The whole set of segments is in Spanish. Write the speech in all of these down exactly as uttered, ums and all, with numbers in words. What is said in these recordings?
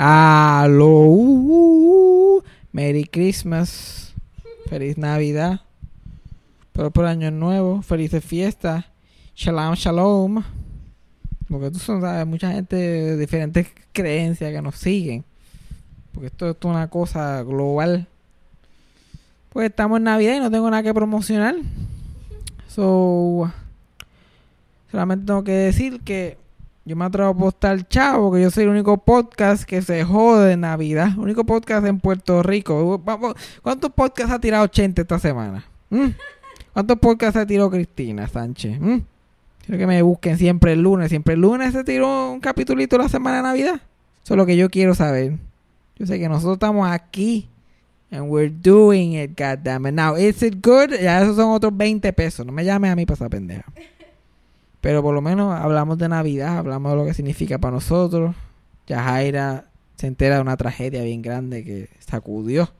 Aló, Merry Christmas, Feliz Navidad, Próspero Año Nuevo, Felices Fiestas, Shalom, Shalom. Porque tú sabes, mucha gente de diferentes creencias que nos siguen, porque esto, esto es una cosa global. Pues estamos en Navidad y no tengo nada que promocionar. So, solamente tengo que decir que yo me atrevo a postar chavo, que yo soy el único podcast que se jode en Navidad. El único podcast en Puerto Rico. ¿Cuántos podcasts ha tirado Chente esta semana? ¿Mm? ¿Cuántos podcasts ha tirado Cristina Sánchez? ¿Mm? Quiero que me busquen siempre el lunes. Siempre el lunes se tiró un capitulito la semana de Navidad. Eso es lo que yo quiero saber. Yo sé que nosotros estamos aquí. And we're doing it, goddammit. Now, is it good? Ya esos son otros veinte pesos. No me llames a mí para esa pendeja. Pero por lo menos hablamos de Navidad, hablamos de lo que significa para nosotros. Ya Jaira se entera de una tragedia bien grande que sacudió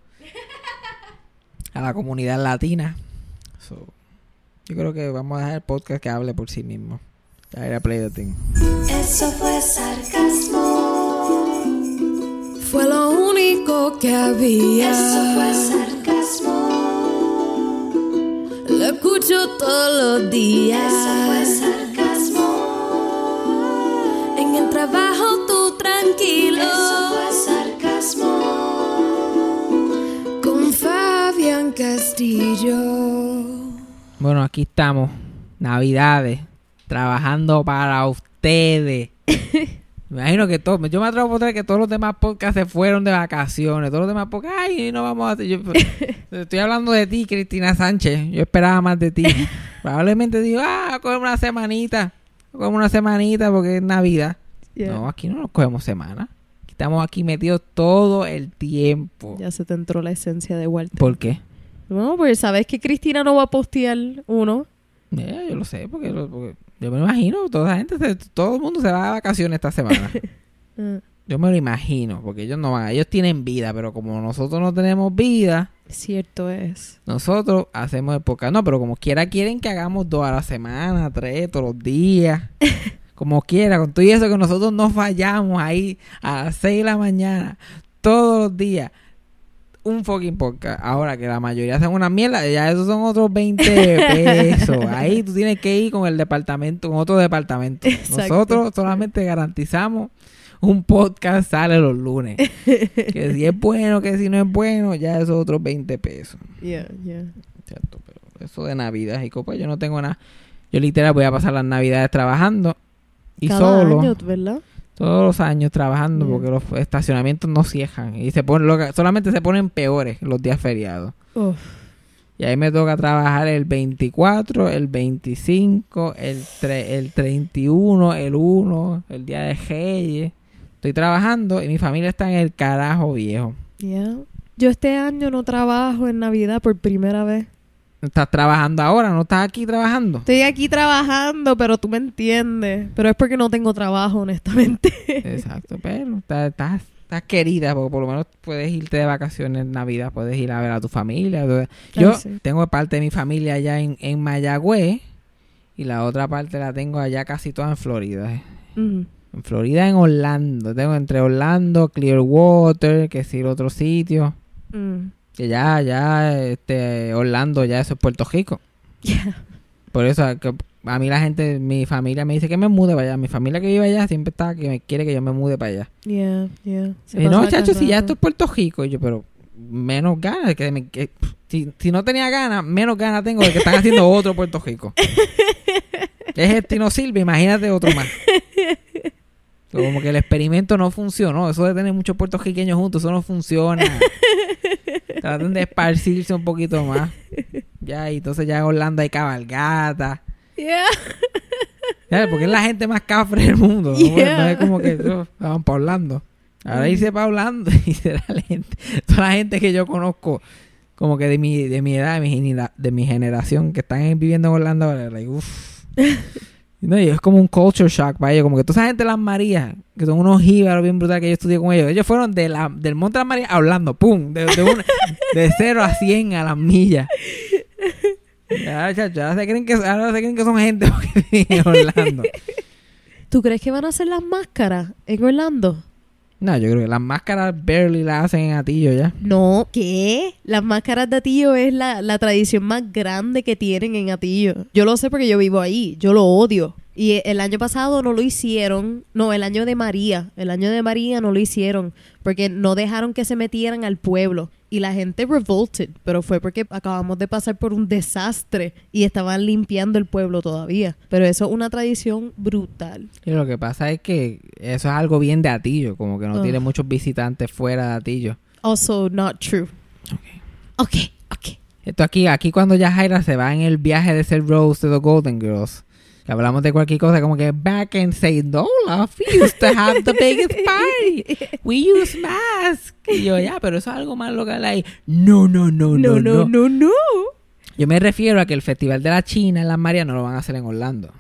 a la comunidad latina. So, yo creo que vamos a dejar el podcast que hable por sí mismo. Jaira, play the thing. Eso fue sarcasmo. Fue lo único que había. Eso fue sarcasmo. Lo escucho todos los días. Eso fue sarcasmo. En el trabajo tú tranquilo. Eso fue sarcasmo. Con Fabián Castillo. Bueno, aquí estamos. Navidades. Trabajando para ustedes. Me imagino que todos. Yo me atrevo a mostrar que todos los demás podcasts se fueron de vacaciones. Todos los demás podcasts. Ay, no vamos a hacer. Yo, estoy hablando de ti, Cristina Sánchez. Yo esperaba más de ti. Probablemente digo, ah, coge una semanita. Cogemos una semanita porque es Navidad. Yeah. No, aquí no nos cogemos semana. Estamos aquí metidos todo el tiempo. Ya se te entró la esencia de Walter. ¿Por qué? No, porque sabes que Cristina no va a postear uno. Yeah, yo lo sé, porque, porque yo me lo imagino. Toda la gente, se, todo el mundo se va de vacaciones esta semana. uh. Yo me lo imagino, porque ellos no van. Ellos tienen vida, pero como nosotros no tenemos vida... Cierto es. Nosotros hacemos el podcast. No, pero como quiera quieren que hagamos dos a la semana, tres, todos los días. Como quiera, con todo y eso que nosotros no fallamos ahí a las seis de la mañana, todos los días. Un fucking podcast. Ahora que la mayoría hacen una mierda, ya esos son otros veinte pesos. Ahí tú tienes que ir con el departamento, con otro departamento. Exacto. Nosotros solamente garantizamos un podcast sale los lunes. Que si es bueno, que si no es bueno, ya esos otros veinte pesos. Yeah, yeah. Exacto, pero eso de Navidad y copa, yo no tengo nada. Yo literal voy a pasar las Navidades trabajando y cada solo. Año, ¿verdad? Todos los años trabajando yeah. Porque los estacionamientos no cierran y se ponen loca, solamente se ponen peores los días feriados. Uf. Y ahí me toca trabajar el veinticuatro, el veinticinco, el tre- el treinta y uno, el uno, el día de Reyes. Estoy trabajando y mi familia está en el carajo viejo. Yeah. Yo este año no trabajo en Navidad por primera vez. ¿Estás trabajando ahora? ¿No estás aquí trabajando? Estoy aquí trabajando, pero tú me entiendes. Pero es porque no tengo trabajo, honestamente. Exacto, pero estás, estás, estás querida, porque por lo menos puedes irte de vacaciones en Navidad, puedes ir a ver a tu familia. Entonces, yo sí. Tengo parte de mi familia allá en, en Mayagüez y la otra parte la tengo allá casi toda en Florida. Mm. En Florida, en Orlando. Tengo entre Orlando, Clearwater, que es el otro sitio. Mm. Que ya, ya, este, Orlando, ya eso es Puerto Rico. Yeah. Por eso, que a mí la gente, mi familia me dice que me mude para allá. Mi familia que vive allá siempre está, que me quiere que yo me mude para allá. Yeah, yeah. Eh, no, chacho, si ya esto es Puerto Rico. Y yo, pero menos ganas. Que me, que, si, si no tenía ganas, menos ganas tengo de que están haciendo otro Puerto Rico. Es este y no sirve, imagínate otro más. Como que el experimento no funcionó. Eso de tener muchos puertorriqueños juntos, eso no funciona. Traten de esparcirse un poquito más. Ya, y entonces ya en Orlando hay cabalgata. Yeah. Ya, porque es la gente más cafre del mundo. ¿No? Yeah. Entonces como que yo, vamos para Orlando. Ahora hice para Orlando y será la gente, toda la gente que yo conozco, como que de mi, de mi edad, de mi, de mi generación, que están viviendo en Orlando ahora, like, uff. No, y es como un culture shock para ellos. Como que toda esa gente de las Marías, que son unos jíbaros bien brutales que yo estudié con ellos. Ellos fueron de la, del Monte de las Marías hablando, pum, de, de, una, de cero a cien a las millas. Ahora, chacho, ahora, se creen que, ahora se creen que son gente porque viven en Orlando. ¿Tú crees que van a hacer las máscaras en Orlando? No, yo creo que las máscaras barely las hacen en Atillo ya. No, ¿qué? Las máscaras de Atillo es la, la tradición más grande que tienen en Atillo. Yo lo sé porque yo vivo ahí. Yo lo odio. Y el año pasado no lo hicieron. No, el año de María. El año de María no lo hicieron porque no dejaron que se metieran al pueblo. Y la gente revolted, pero fue porque acabamos de pasar por un desastre y estaban limpiando el pueblo todavía. Pero eso es una tradición brutal. Y lo que pasa es que eso es algo bien de Atillo, como que no uh. tiene muchos visitantes fuera de Atillo. Also not true. Okay. Okay, okay. Esto aquí, aquí cuando ya Jaira se va en el viaje de ser Rose de The Golden Girls, que hablamos de cualquier cosa como que back in Saint Olaf we used to have the biggest party, we use masks, y yo ya, pero eso es algo más local ahí. No, no, no, no, no, no, no, no, no. Yo me refiero a que el Festival de la China en las Marías no lo van a hacer en Orlando,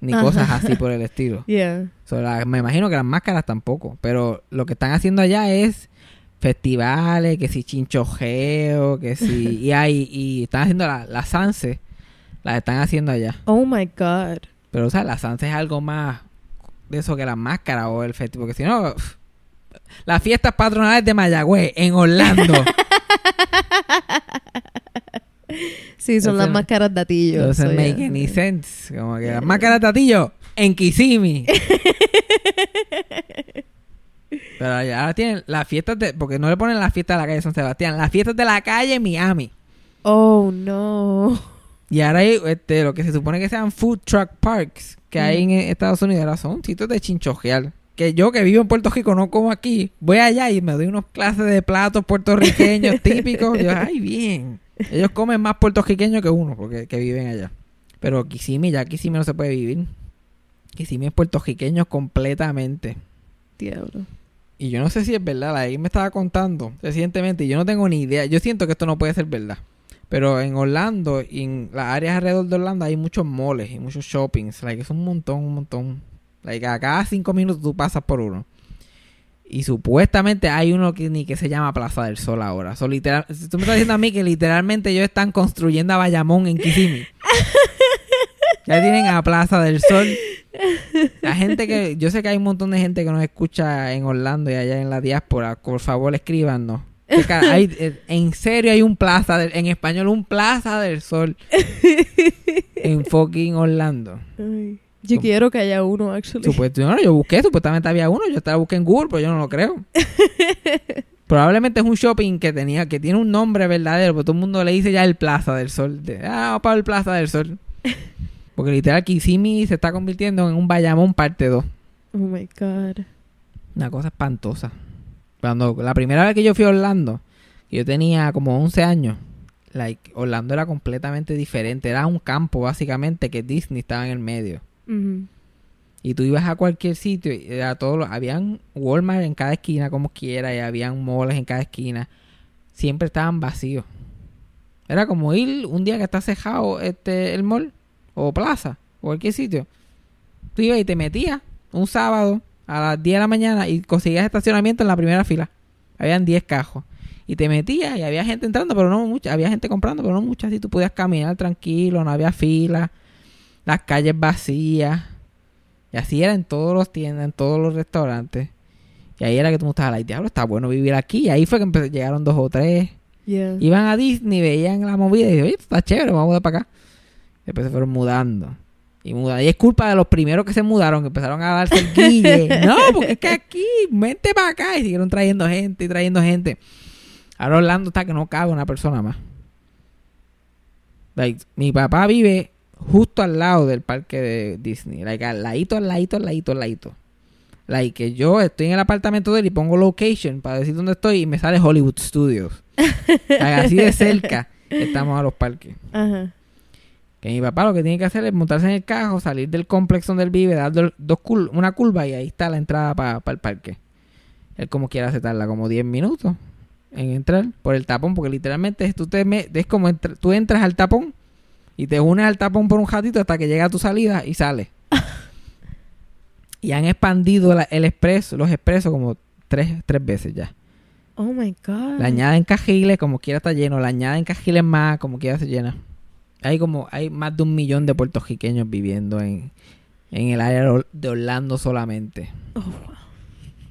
ni ajá, cosas así por el estilo. Yeah. So, la, me imagino que las máscaras tampoco, pero lo que están haciendo allá es festivales, que si chinchojeo, que si y hay y están haciendo la, la Sanse, las están haciendo allá. Oh my God. Pero, o sea, la Sanse es algo más de eso que la máscara o el festival. Porque si no, pff, las fiestas patronales de Mayagüez, en Orlando. Sí, son entonces, las máscaras de Atillo. Entonces, so make yeah. any sense. Como que las máscaras de Atillo en Kissimmee. Pero allá ahora tienen las fiestas de... Porque no le ponen las fiestas de la calle San Sebastián. Las fiestas de la calle Miami. Oh, no. Y ahora hay este, lo que se supone que sean food truck parks que mm. hay en Estados Unidos. Ahora son sitios de chinchojear. Que yo, que vivo en Puerto Rico, no como aquí. Voy allá y me doy unos clases de platos puertorriqueños típicos. Yo, ay, bien. Ellos comen más puertorriqueños que uno porque que viven allá. Pero Kissimmee, ya Kissimmee no se puede vivir. Kissimmee es puertorriqueño completamente. Diablo. Y yo no sé si es verdad. Ahí me estaba contando recientemente y yo no tengo ni idea. Yo siento que esto no puede ser verdad. Pero en Orlando y en las áreas alrededor de Orlando hay muchos moles y muchos shoppings. Like, es un montón, un montón. Like, a cada cinco minutos tú pasas por uno. Y supuestamente hay uno que ni que se llama Plaza del Sol ahora. So, literal, tú me estás diciendo a mí que literalmente ellos están construyendo a Bayamón en Kissimmee. Ya tienen a Plaza del Sol. La gente que... Yo sé que hay un montón de gente que nos escucha en Orlando y allá en la diáspora. Por favor, escríbanos. Hay, en serio hay un Plaza del, en español un Plaza del Sol en fucking Orlando. Ay, yo Sup- quiero que haya uno actually. Supuest- no, yo busqué, supuestamente había uno, yo estaba busqué en Google, pero yo no lo creo. Probablemente es un shopping que tenía, que tiene un nombre verdadero, pero todo el mundo le dice ya el Plaza del Sol. De, ah, para el Plaza del Sol. Porque literal Kissimmee se está convirtiendo en un Bayamón parte dos. Oh my God. Una cosa espantosa. Cuando la primera vez que yo fui a Orlando, yo tenía como once años, like, Orlando era completamente diferente. Era un campo, básicamente, que Disney estaba en el medio. Uh-huh. Y tú ibas a cualquier sitio, y era todo lo, habían Walmart en cada esquina, como quiera, y habían malls en cada esquina. Siempre estaban vacíos. Era como ir un día que está cejado este, el mall, o plaza, o cualquier sitio. Tú ibas y te metías un sábado a las diez de la mañana y conseguías estacionamiento en la primera fila. Habían diez cajos. Y te metías y había gente entrando, pero no mucha. Había gente comprando, pero no mucha. Así tú podías caminar tranquilo, no había fila. Las calles vacías. Y así era en todos los tiendas, en todos los restaurantes. Y ahí era que tú estabas like, diablo, está bueno vivir aquí. Y ahí fue que empezó, llegaron dos o tres. Yeah. Iban a Disney, veían la movida y dijeron, oye, esto está chévere, vamos a mudar para acá. Después se fueron mudando. Y, muda. y es culpa de los primeros que se mudaron, que empezaron a darse el guille. No, porque es que aquí, vente para acá. Y siguieron trayendo gente y trayendo gente. Ahora Orlando está que no cabe una persona más. Like, mi papá vive justo al lado del parque de Disney. Like, al ladito, al ladito, al ladito, al ladito. Like, que yo estoy en el apartamento de él y pongo location para decir dónde estoy y me sale Hollywood Studios. Like, así de cerca estamos a los parques. Ajá. Uh-huh. Que mi papá lo que tiene que hacer es montarse en el carro, salir del complejo donde él vive, dar dos, dos cul- una curva y ahí está la entrada para pa el parque. Él como quiera se tarda como diez minutos en entrar por el tapón, porque literalmente tú te me- es como entr- tú entras al tapón y te unes al tapón por un ratito hasta que llega a tu salida y sales. Y han expandido la, el expreso, los expresos como tres, tres veces ya. Oh my God. La añaden cajiles, como quiera está lleno, la añaden cajiles más, como quiera se llena. Hay como, hay más de un millón de puertorriqueños viviendo en, en el área de Orlando solamente. Oh, wow.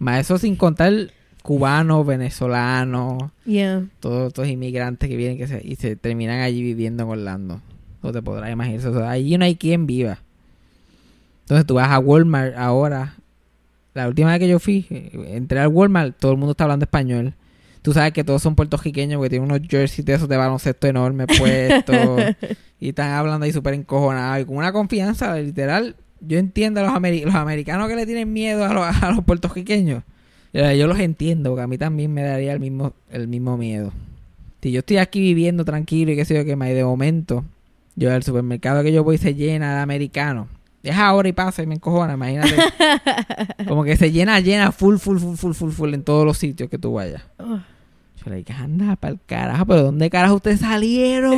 Más eso sin contar cubanos, venezolanos, yeah. todos estos inmigrantes que vienen que se, y se terminan allí viviendo en Orlando. No te podrás imaginar. O sea, allí no hay quien viva. Entonces tú vas a Walmart ahora. La última vez que yo fui, entré al Walmart, todo el mundo está hablando español. Tú sabes que todos son puertorriqueños porque tienen unos jerseys de esos de baloncesto enormes puestos. Y están hablando ahí súper encojonados. Y con una confianza, literal. Yo entiendo a los, amer- los americanos que le tienen miedo a los, a los puertorriqueños. Yo los entiendo porque a mí también me daría el mismo, el mismo miedo. Si yo estoy aquí viviendo tranquilo y qué sé yo, que me de momento, yo al supermercado que yo voy se llena de americanos. Deja ahora y pasa y me encojona, imagínate. Como que se llena, llena, full, full, full, full, full, full en todos los sitios que tú vayas. Oh. Yo le dije, anda para el carajo, pero ¿dónde carajo ustedes salieron?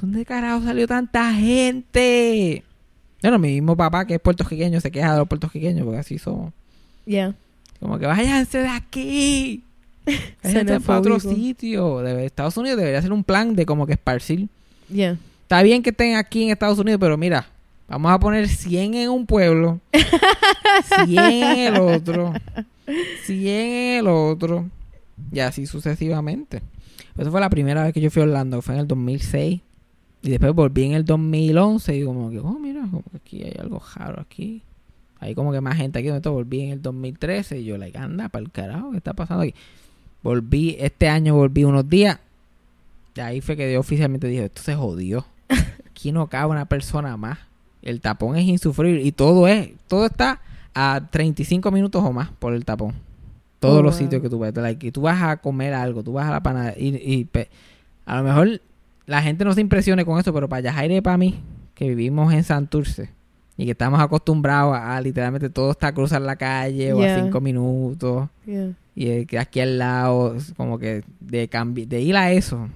¿Dónde carajo salió tanta gente? Bueno, mi mismo papá, que es puertorriqueño, se queja de los puertorriqueños, porque así somos. Yeah. Como que váyanse de aquí. Váyanse para otro sitio. De Estados Unidos debería hacer un plan de como que esparcir. Yeah. Está bien que estén aquí en Estados Unidos, pero mira, vamos a poner cien en un pueblo, cien en el otro, cien en el otro, y así sucesivamente. Eso fue la primera vez que yo fui a Orlando, fue en el dos mil seis, y después volví en el dos mil once, y como que, oh, mira, como que aquí hay algo raro aquí. Hay como que más gente aquí, entonces volví en el dos mil trece, y yo, like, anda, para el carajo, ¿qué está pasando aquí? Volví, este año volví unos días, y ahí fue que yo oficialmente dije, esto se jodió. Aquí no cabe una persona más. El tapón es insufrible. Y todo es... Todo está a treinta y cinco minutos o más por el tapón. Todos oh, los wow. sitios que tú vas. Like, y tú vas a comer algo. Tú vas a la panadería. Y, y pe, a lo mejor la gente no se impresione con eso, pero para Jaira y para mí, que vivimos en Santurce y que estamos acostumbrados a, a literalmente todo está a cruzar la calle o yeah. a cinco minutos. Yeah. Y aquí al lado, como que de, cambi- de ir a eso...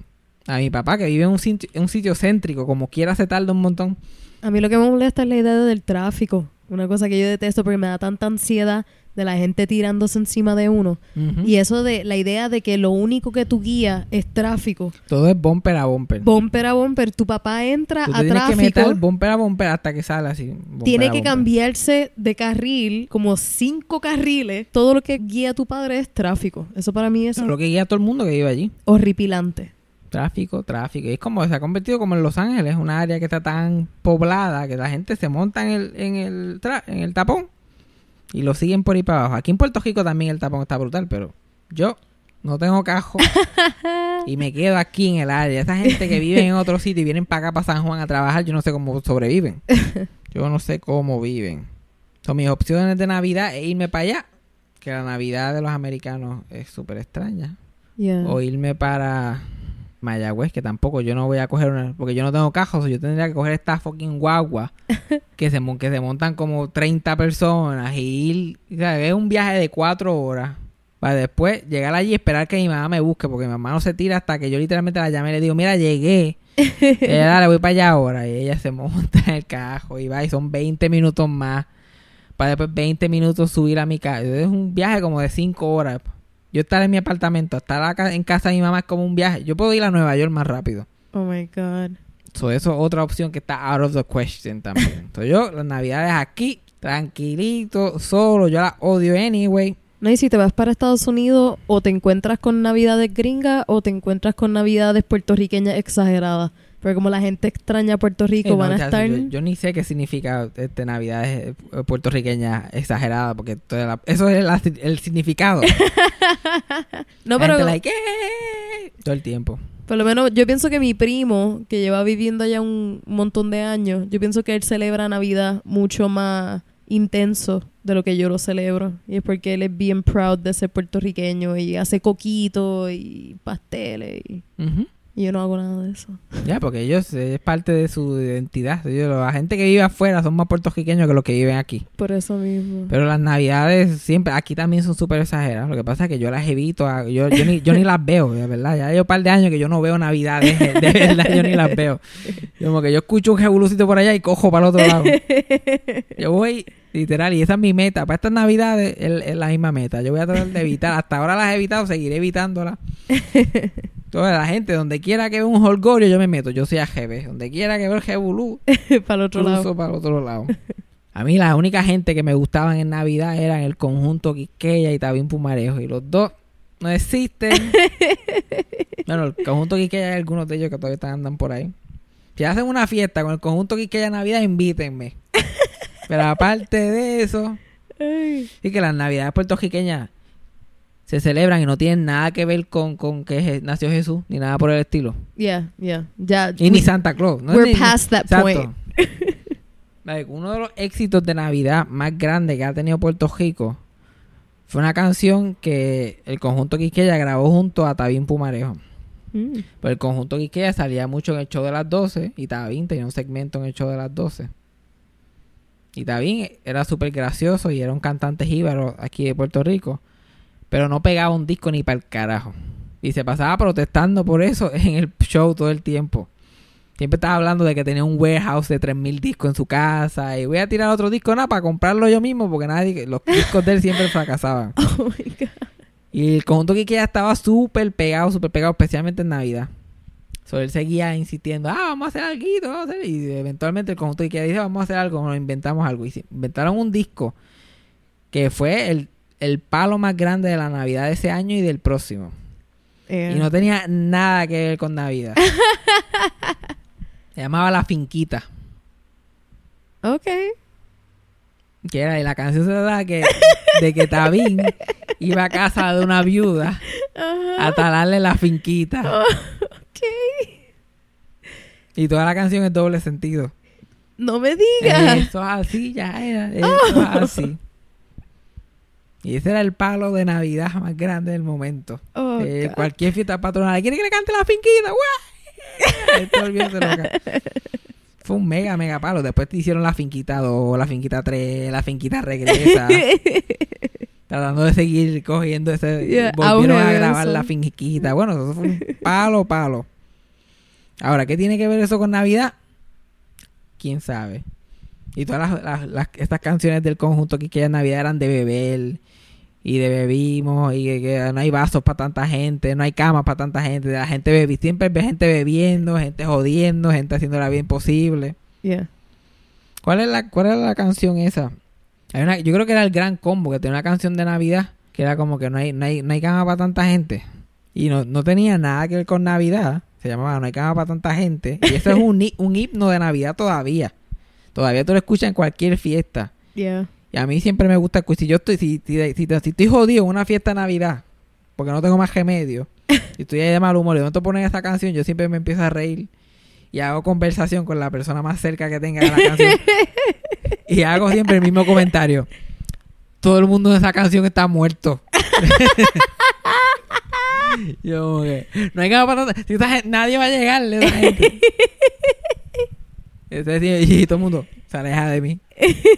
A mi papá, que vive en un sitio, en un sitio céntrico, como quiera se tarda un montón. A mí lo que me molesta es la idea del tráfico. Una cosa que yo detesto porque me da tanta ansiedad de la gente tirándose encima de uno. Uh-huh. Y eso de la idea de que lo único que tú guías es tráfico. Todo es bumper a bumper. Bumper a bumper. Tu papá entra tú a tráfico. Tienes que meter bumper a bumper hasta que sale así. Tiene que cambiarse de carril, como cinco carriles. Todo lo que guía a tu padre es tráfico. Eso para mí es... No, lo que guía a todo el mundo que vive allí. Horripilante. Tráfico, tráfico. Y es como, se ha convertido como en Los Ángeles, una área que está tan poblada que la gente se monta en el en el, tra- en el tapón y lo siguen por ahí para abajo. Aquí en Puerto Rico también el tapón está brutal, pero yo no tengo cajo y me quedo aquí en el área. Esa gente que vive en otro sitio y vienen para acá, para San Juan a trabajar, yo no sé cómo sobreviven. Yo no sé cómo viven. Son mis opciones de Navidad es irme para allá, que la Navidad de los americanos es súper extraña. Yeah. O irme para... Mayagüez, que tampoco yo no voy a coger una, porque yo no tengo caja, o sea, yo tendría que coger esta fucking guagua que se, que se montan como treinta personas y ir, o sea, es un viaje de cuatro horas para después llegar allí y esperar que mi mamá me busque, porque mi mamá no se tira hasta que yo literalmente la llame y le digo, mira, llegué, ella, dale, voy para allá ahora, y ella se monta en el cajo y va, y son veinte minutos más para después veinte minutos subir a mi casa. Es un viaje como de cinco horas. Yo estar en mi apartamento, estar acá en casa de mi mamá es como un viaje. Yo puedo ir a Nueva York más rápido. Oh, my God. So, eso es otra opción que está out of the question también. Entonces, yo, las navidades aquí, tranquilito, solo. Yo las odio anyway. No, y si te vas para Estados Unidos, o te encuentras con navidades gringas, o te encuentras con navidades puertorriqueñas exageradas. Porque como la gente extraña a Puerto Rico, eh, van no, a estar... Yo, yo ni sé qué significa este, navidades puertorriqueñas exageradas, porque toda la, eso es la, el significado. No, la pero... Gente like, ¡eh! Todo el tiempo. Por lo menos yo pienso que mi primo, que lleva viviendo allá un montón de años, yo pienso que él celebra Navidad mucho más intenso de lo que yo lo celebro. Y es porque él es bien proud de ser puertorriqueño y hace coquito y pasteles y... Uh-huh. Yo no hago nada de eso. Ya, porque ellos es parte de su identidad. La gente que vive afuera son más puertorriqueños que los que viven aquí. Por eso mismo. Pero las navidades siempre... Aquí también son súper exageradas. Lo que pasa es que yo las evito. A, yo, yo, ni, yo ni las veo, de verdad. Ya hay un par de años que yo no veo navidades. De verdad, yo ni las veo. Yo como que yo escucho un jebulucito por allá y cojo para el otro lado. Yo voy... Literal, y esa es mi meta. Para estas navidades es, es la misma meta. Yo voy a tratar de evitar. Hasta ahora las he evitado, seguiré evitándolas. Toda la gente, donde quiera que vea un jolgorio, yo me meto. Yo soy a G B. Donde quiera que vea el jebulú, para el otro lado. Para el otro lado. A mí la única gente que me gustaban en Navidad eran el Conjunto Quisqueya y Tavín Pumarejo. Y los dos no existen. Bueno, el Conjunto Quisqueya hay algunos de ellos que todavía andan por ahí. Si hacen una fiesta con el Conjunto Quisqueya Navidad, invítenme. Pero aparte de eso... Y que las Navidades puertorriqueñas se celebran y no tienen nada que ver con, con que je- nació Jesús, ni nada por el estilo. Yeah, yeah. Ya, y we, ni Santa Claus. No we're ni, past that exacto. point. Uno de los éxitos de Navidad más grandes que ha tenido Puerto Rico fue una canción que el Conjunto Quisqueya grabó junto a Tavín Pumarejo. Mm. Pero el Conjunto Quisqueya salía mucho en el show de las doce y Tavín tenía un segmento en el show de las doce. Y Tavín era súper gracioso y era un cantante jíbaro aquí de Puerto Rico, pero no pegaba un disco ni para el carajo. Y se pasaba protestando por eso en el show todo el tiempo. Siempre estaba hablando de que tenía un warehouse de tres mil discos en su casa y voy a tirar otro disco nada para comprarlo yo mismo porque nadie, los discos de él siempre fracasaban. Oh my God. Y el Conjunto Quisqueya estaba súper pegado, súper pegado, especialmente en Navidad. So, él seguía insistiendo, ah, vamos a hacer algo, vamos a hacer... Y eventualmente el Conjunto Quisqueya dice, vamos a hacer algo, nos inventamos algo. Y se inventaron un disco que fue el, el palo más grande de la Navidad de ese año y del próximo. Yeah. Y no tenía nada que ver con Navidad. Se llamaba La Finquita. Ok. Que era, y la canción se da que, de que Tavín iba a casa de una viuda uh-huh. a talarle la finquita. Oh, ok. Y toda la canción es doble sentido. No me digas. Eso es así, ya era. Eso oh. es así. Y ese era el palo de Navidad más grande del momento. Oh, eh, cualquier fiesta patronal. ¿Quiere que le cante la finquita? ¡Guau! Fue un mega, mega palo. Después te hicieron La Finquita dos, La Finquita tres, La Finquita Regresa. Tratando de seguir cogiendo ese... Yeah, volvieron a grabar eso. La Finquita. Bueno, eso fue un palo, palo. Ahora, ¿qué tiene que ver eso con Navidad? ¿Quién sabe? Y todas las, las, las estas canciones del Conjunto Quisqueya en Navidad eran de beber... Y de bebimos, y que, que no hay vasos para tanta gente, no hay camas para tanta gente. La gente bebe, siempre hay gente bebiendo, gente jodiendo, gente haciendo la vida imposible. Yeah. ¿Cuál es la, cuál era la canción esa? Hay una, yo creo que era el Gran Combo, que tenía una canción de Navidad, que era como que no hay, no hay, no hay cama para tanta gente. Y no, no tenía nada que ver con Navidad. Se llamaba No hay cama para tanta gente. Y eso es un, un himno de Navidad todavía. Todavía tú lo escuchas en cualquier fiesta. Yeah. Y a mí siempre me gusta, si yo estoy, si, si, si, si estoy jodido en una fiesta de Navidad, porque no tengo más remedio, y estoy ahí de mal humor, y no te ponen esa canción, yo siempre me empiezo a reír y hago conversación con la persona más cerca que tenga de la canción. Y hago siempre el mismo comentario. Todo el mundo en esa canción está muerto. Yo como que, no hay nada para si esa gente, nadie va a llegarle a esa gente. Y todo el mundo se aleja de mí.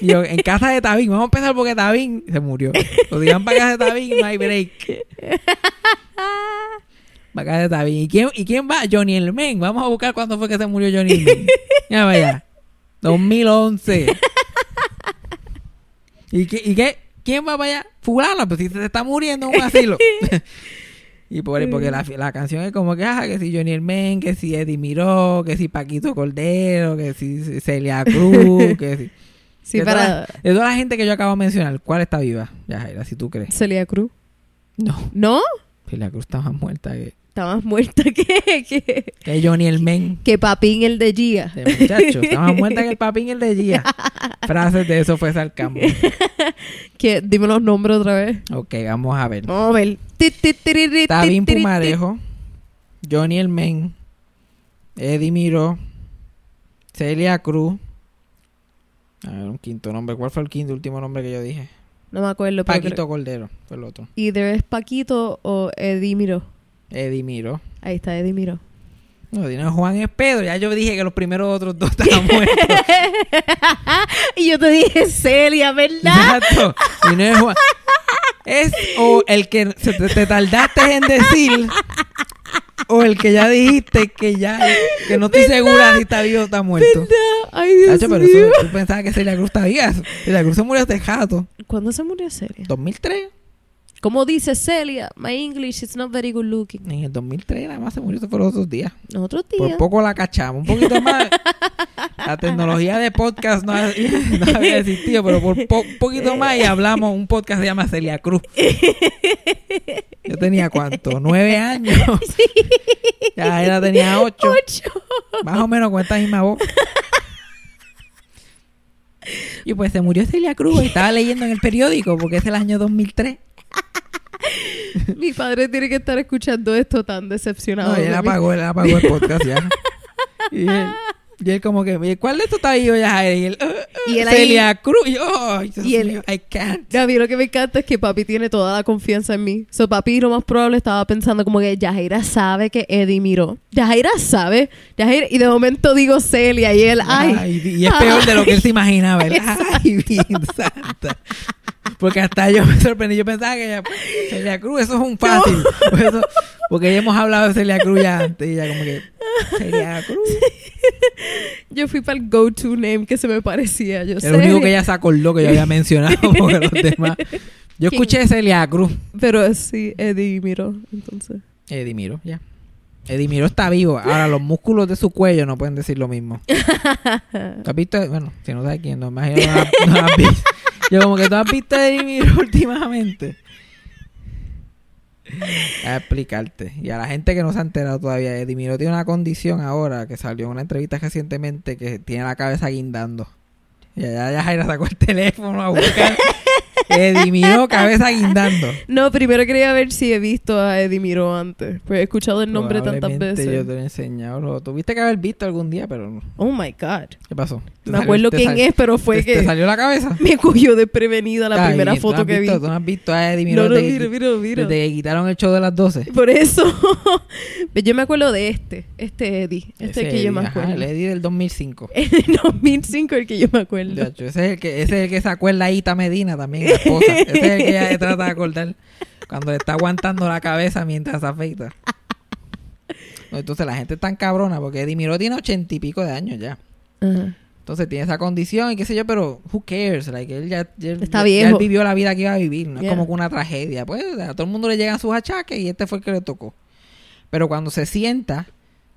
Y yo, en casa de Tavín, vamos a empezar porque Tavín se murió. Lo digan para casa de Tavín, no hay break. Para casa de Tavín. ¿Y quién, ¿Y quién va? Johnny El Men. Vamos a buscar cuándo fue que se murió Johnny El Men. Ya vaya. dos mil once. ¿Y qué? ¿Y qué? ¿Quién va para allá? Fulano, pues si se está muriendo en un asilo. Y pobre, porque la, la canción es como que, ah, que si Johnny El Men, que si Eddie Miró, que si Paquito Cordero, que si Celia Cruz, que si... Sí, de, para... toda la, de toda la gente que yo acabo de mencionar, ¿cuál está viva? Ya, Jaira, si tú crees. Celia Cruz. No. ¿No? Celia Cruz está más muerta que... Está más muerta que... Que, que Johnny El Men. Que Papín el de Gia. De muchacho, está más muerta que el Papín el de Gia. Frases de eso fue Salcambo. Que, dime los nombres otra vez. Ok, vamos a ver. Vamos a ver. Tavín Pumarejo, Johnny El Men, Eddie Miró, Celia Cruz. A ver, un quinto nombre. ¿Cuál fue el quinto último nombre que yo dije? No me acuerdo. Paquito pero... Cordero fue el otro. ¿Either es Paquito o Eddie Miró? Eddie Miró. Ahí está Eddie Miró. No, no, Juan es Pedro. Ya yo dije que los primeros otros dos estaban muertos. Y yo te dije Celia, ¿verdad? Exacto. Y no es Juan. Es o el que te, te tardaste en decir... O el que ya dijiste que ya... Que no estoy ¿verdad? Segura si está vivo o está muerto. ¿Verdad? Ay, Dios Cacho, pero mío. Tú pensabas que Celia Cruz está viva. Celia Cruz se murió hace rato. ¿Cuándo se murió Celia? dos mil tres. ¿Cómo dice Celia? My English is not very good looking. En el dos mil tres nada más se murió. Eso fue los otros días. Los otros días. Por poco la cachamos. Un poquito más. La tecnología de podcast no, ha, no había existido, pero por po poquito más y hablamos un podcast que se llama Celia Cruz. Yo tenía, ¿cuánto? ¿Nueve años? Sí. Ya era, tenía ocho. Ocho. Más o menos con esta misma voz. Y pues se murió Celia Cruz. Estaba leyendo en el periódico porque es el año dos mil tres. Mi padre tiene que estar escuchando esto tan decepcionado. No, él apagó, él apagó el podcast ya. Y él, y él como que, ¿cuál de estos está ahí? Y él, uh, uh, y él Celia ahí, Cruz. Y, oh, y él, mío, I can't. A mí lo que me encanta es que papi tiene toda la confianza en mí. So, papi lo más probable estaba pensando como que Jaira sabe que Eddie miró. Jaira sabe. Jaira, y de momento digo Celia y él, ay. ay y es ay, peor de lo que él se imaginaba. Él, ay, bien santa. Porque hasta yo me sorprendí. Yo pensaba que ella, Celia Cruz, eso es un fácil. No. Eso, porque ya hemos hablado de Celia Cruz ya antes. Y ya como que, Celia Cruz. Yo fui para el go-to name que se me parecía. Yo sé. Lo único que ella se acordó que yo había mencionado. Porque los demás... Yo ¿Quién? escuché Celia Cruz. Pero sí, Eddie Miró, entonces. Eddie Miró, ya. Yeah. Eddie Miró está vivo. Ahora, los músculos de su cuello no pueden decir lo mismo. ¿Has visto? Bueno, si no sabes quién, no me imagino no la, no la has visto. Yo como que tú has visto a Eddie Miró últimamente. A explicarte. Y a la gente que no se ha enterado todavía, Eddie Miró tiene una condición ahora que salió en una entrevista recientemente que tiene la cabeza guindando. Y allá ya Jaira sacó el teléfono a buscar Eddie Miró, cabeza guindando. No, primero quería ver si he visto a Eddie Miró antes. Pues he escuchado el nombre tantas veces. Yo te lo he enseñado. Lo tuviste que haber visto algún día, pero no. Oh my God. ¿Qué pasó? Me acuerdo quién es, pero fue que. ¿Te salió la cabeza? Me cogió desprevenida la primera foto que vi. ¿Tú no has visto a Eddie Miró? No, no, mira, mira, mira. Te quitaron el show de las doce. Por eso. Yo me acuerdo de este. Este Eddie. Este que yo me acuerdo. El Eddie del dos mil cinco. El del dos mil cinco, el que yo me acuerdo. Ese es el que, ese es el que se acuerda a Ita Medina también, la esposa. Ese es el que ella trata de acordar cuando le está aguantando la cabeza mientras se afeita. Entonces la gente es tan cabrona porque Eddie Miró tiene ochenta y pico de años ya. Uh-huh. Entonces tiene esa condición y qué sé yo, pero who cares? Like, él ya, ya, está ya, viejo. Ya él vivió la vida que iba a vivir. No yeah. es como una tragedia. Pues a todo el mundo le llegan sus achaques y este fue el que le tocó. Pero cuando se sienta,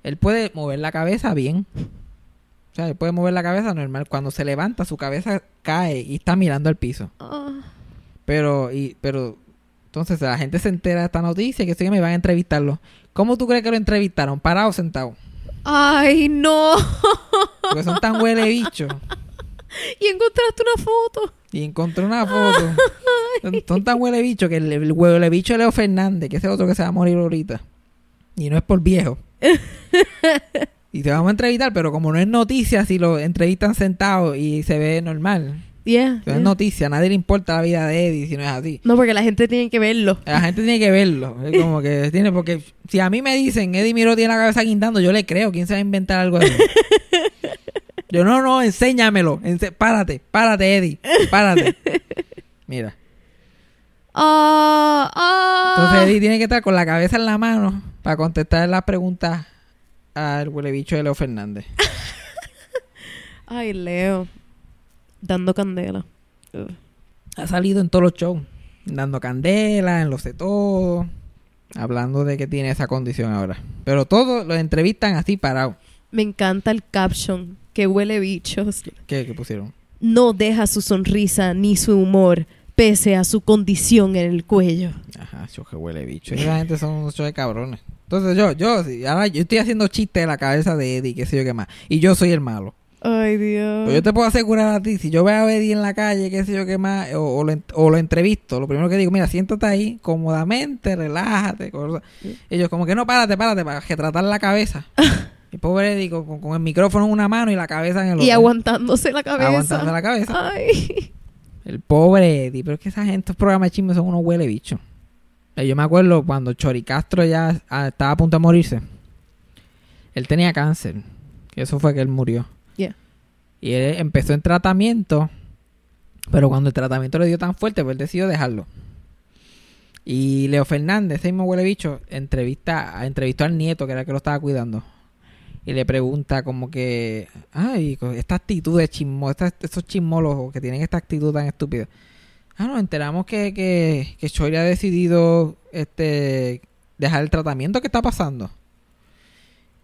él puede mover la cabeza bien. O sea, él puede mover la cabeza normal. Cuando se levanta, su cabeza cae y está mirando al piso. Oh. Pero, y, pero, entonces la gente se entera de esta noticia y que sí que me van a entrevistarlo. ¿Cómo tú crees que lo entrevistaron? ¿Parado o sentado? ¡Ay, no! Porque son tan huele bicho. Y encontraste una foto. Y encontré una foto. Son, son tan huele bicho que el, el huele bicho de Leo Fernández, que ese es otro que se va a morir ahorita. Y no es por viejo. Y te vamos a entrevistar, pero como no es noticia, si lo entrevistan sentado y se ve normal. Yeah, no yeah. es noticia, a nadie le importa la vida de Eddie si no es así. No, porque la gente tiene que verlo. La gente tiene que verlo. Es como que tiene, porque si a mí me dicen Eddie Miró tiene la cabeza guindando, yo le creo. ¿Quién se va a inventar algo así? Yo, no, no, enséñamelo. Ense párate, párate, Eddie. Párate. Mira. Uh, uh. Entonces Eddie tiene que estar con la cabeza en la mano para contestar las preguntas al huelebicho de Leo Fernández. Ay, Leo. Dando candela. Ugh. Ha salido en todos los shows. Dando candela, en los de todo. Hablando de que tiene esa condición ahora. Pero todos los entrevistan así parado. Me encanta el caption. Que huele bichos. ¿Qué, qué pusieron? No deja su sonrisa ni su humor, pese a su condición en el cuello. Ajá, yo que huele bicho. Esa gente son unos de cabrones. Entonces yo, yo, si, ahora yo estoy haciendo chistes de la cabeza de Eddie, qué sé yo qué más. Y yo soy el malo. Ay, Dios. Pero yo te puedo asegurar a ti, si yo veo a Eddie en la calle, qué sé yo qué más, o, o, lo, o lo entrevisto, lo primero que digo, mira, siéntate ahí cómodamente, relájate. Cosa. ¿Sí? Ellos como que no, párate, párate, para que tratar la cabeza. Y pobre Eddie con, con el micrófono en una mano y la cabeza en el otro. Y aguantándose la cabeza. Aguantándose la cabeza. Ay. El pobre Eddie. Pero es que esa gente, estos programas de chisme son unos huele bichos. Yo me acuerdo cuando Chori Castro ya estaba a punto de morirse. Él tenía cáncer. Eso fue que él murió. Yeah. Y él empezó en tratamiento. Pero cuando el tratamiento le dio tan fuerte, pues él decidió dejarlo. Y Leo Fernández, ese mismo huele bicho, entrevista, entrevistó al nieto, que era el que lo estaba cuidando. Y le pregunta como que... Ay, esta actitud de chismó... Estos chismólogos que tienen esta actitud tan estúpida. Ah, nos enteramos que, que, que Chori ha decidido este dejar el tratamiento que está pasando.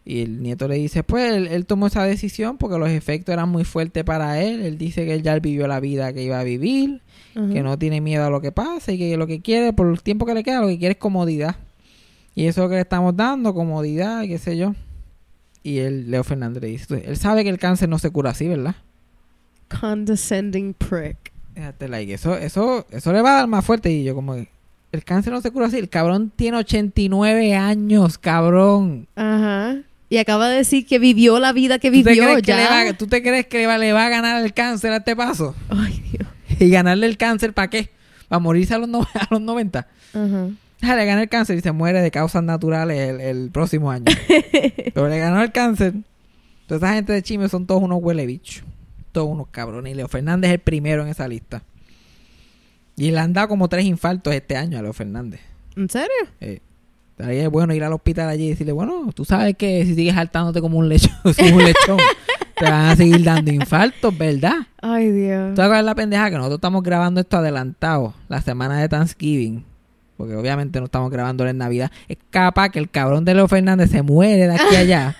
Y el nieto le dice, pues, él, él tomó esa decisión porque los efectos eran muy fuertes para él. Él dice que él ya vivió la vida que iba a vivir, uh-huh. que no tiene miedo a lo que pasa y que lo que quiere, por el tiempo que le queda, lo que quiere es comodidad. Y eso es lo que le estamos dando, comodidad, qué sé yo. Y él, Leo Fernández le dice, él sabe que el cáncer no se cura así, ¿verdad? Condescending prick. Déjate like, eso, eso, eso le va a dar más fuerte. Y yo como, el cáncer no se cura así. El cabrón tiene ochenta y nueve años, cabrón. Ajá. Uh-huh. Y acaba de decir que vivió la vida que vivió. ¿Tú te crees, ya? Que, va, ¿tú te crees que va, le va a ganar el cáncer a este paso? Ay, Dios. ¿Y ganarle el cáncer para qué? ¿Para morirse a los, no, a los noventa? Uh-huh. Ajá. Le gana el cáncer y se muere de causas naturales el, el próximo año. Pero le ganó el cáncer. Entonces esa gente de chisme son todos unos huele bichos. Todos unos cabrones. Y Leo Fernández es el primero en esa lista. Y le han dado como tres infartos este año a Leo Fernández. ¿En serio? Eh. Estaría es bueno ir al hospital allí y decirle, bueno, tú sabes que si sigues saltándote como un lechón, un lechón te van a seguir dando infartos, ¿verdad? Ay, Dios. ¿Tú sabes la pendeja? Que nosotros estamos grabando esto adelantado la semana de Thanksgiving. Porque obviamente no estamos grabándolo en Navidad. Es capaz que el cabrón de Leo Fernández se muere de aquí a allá.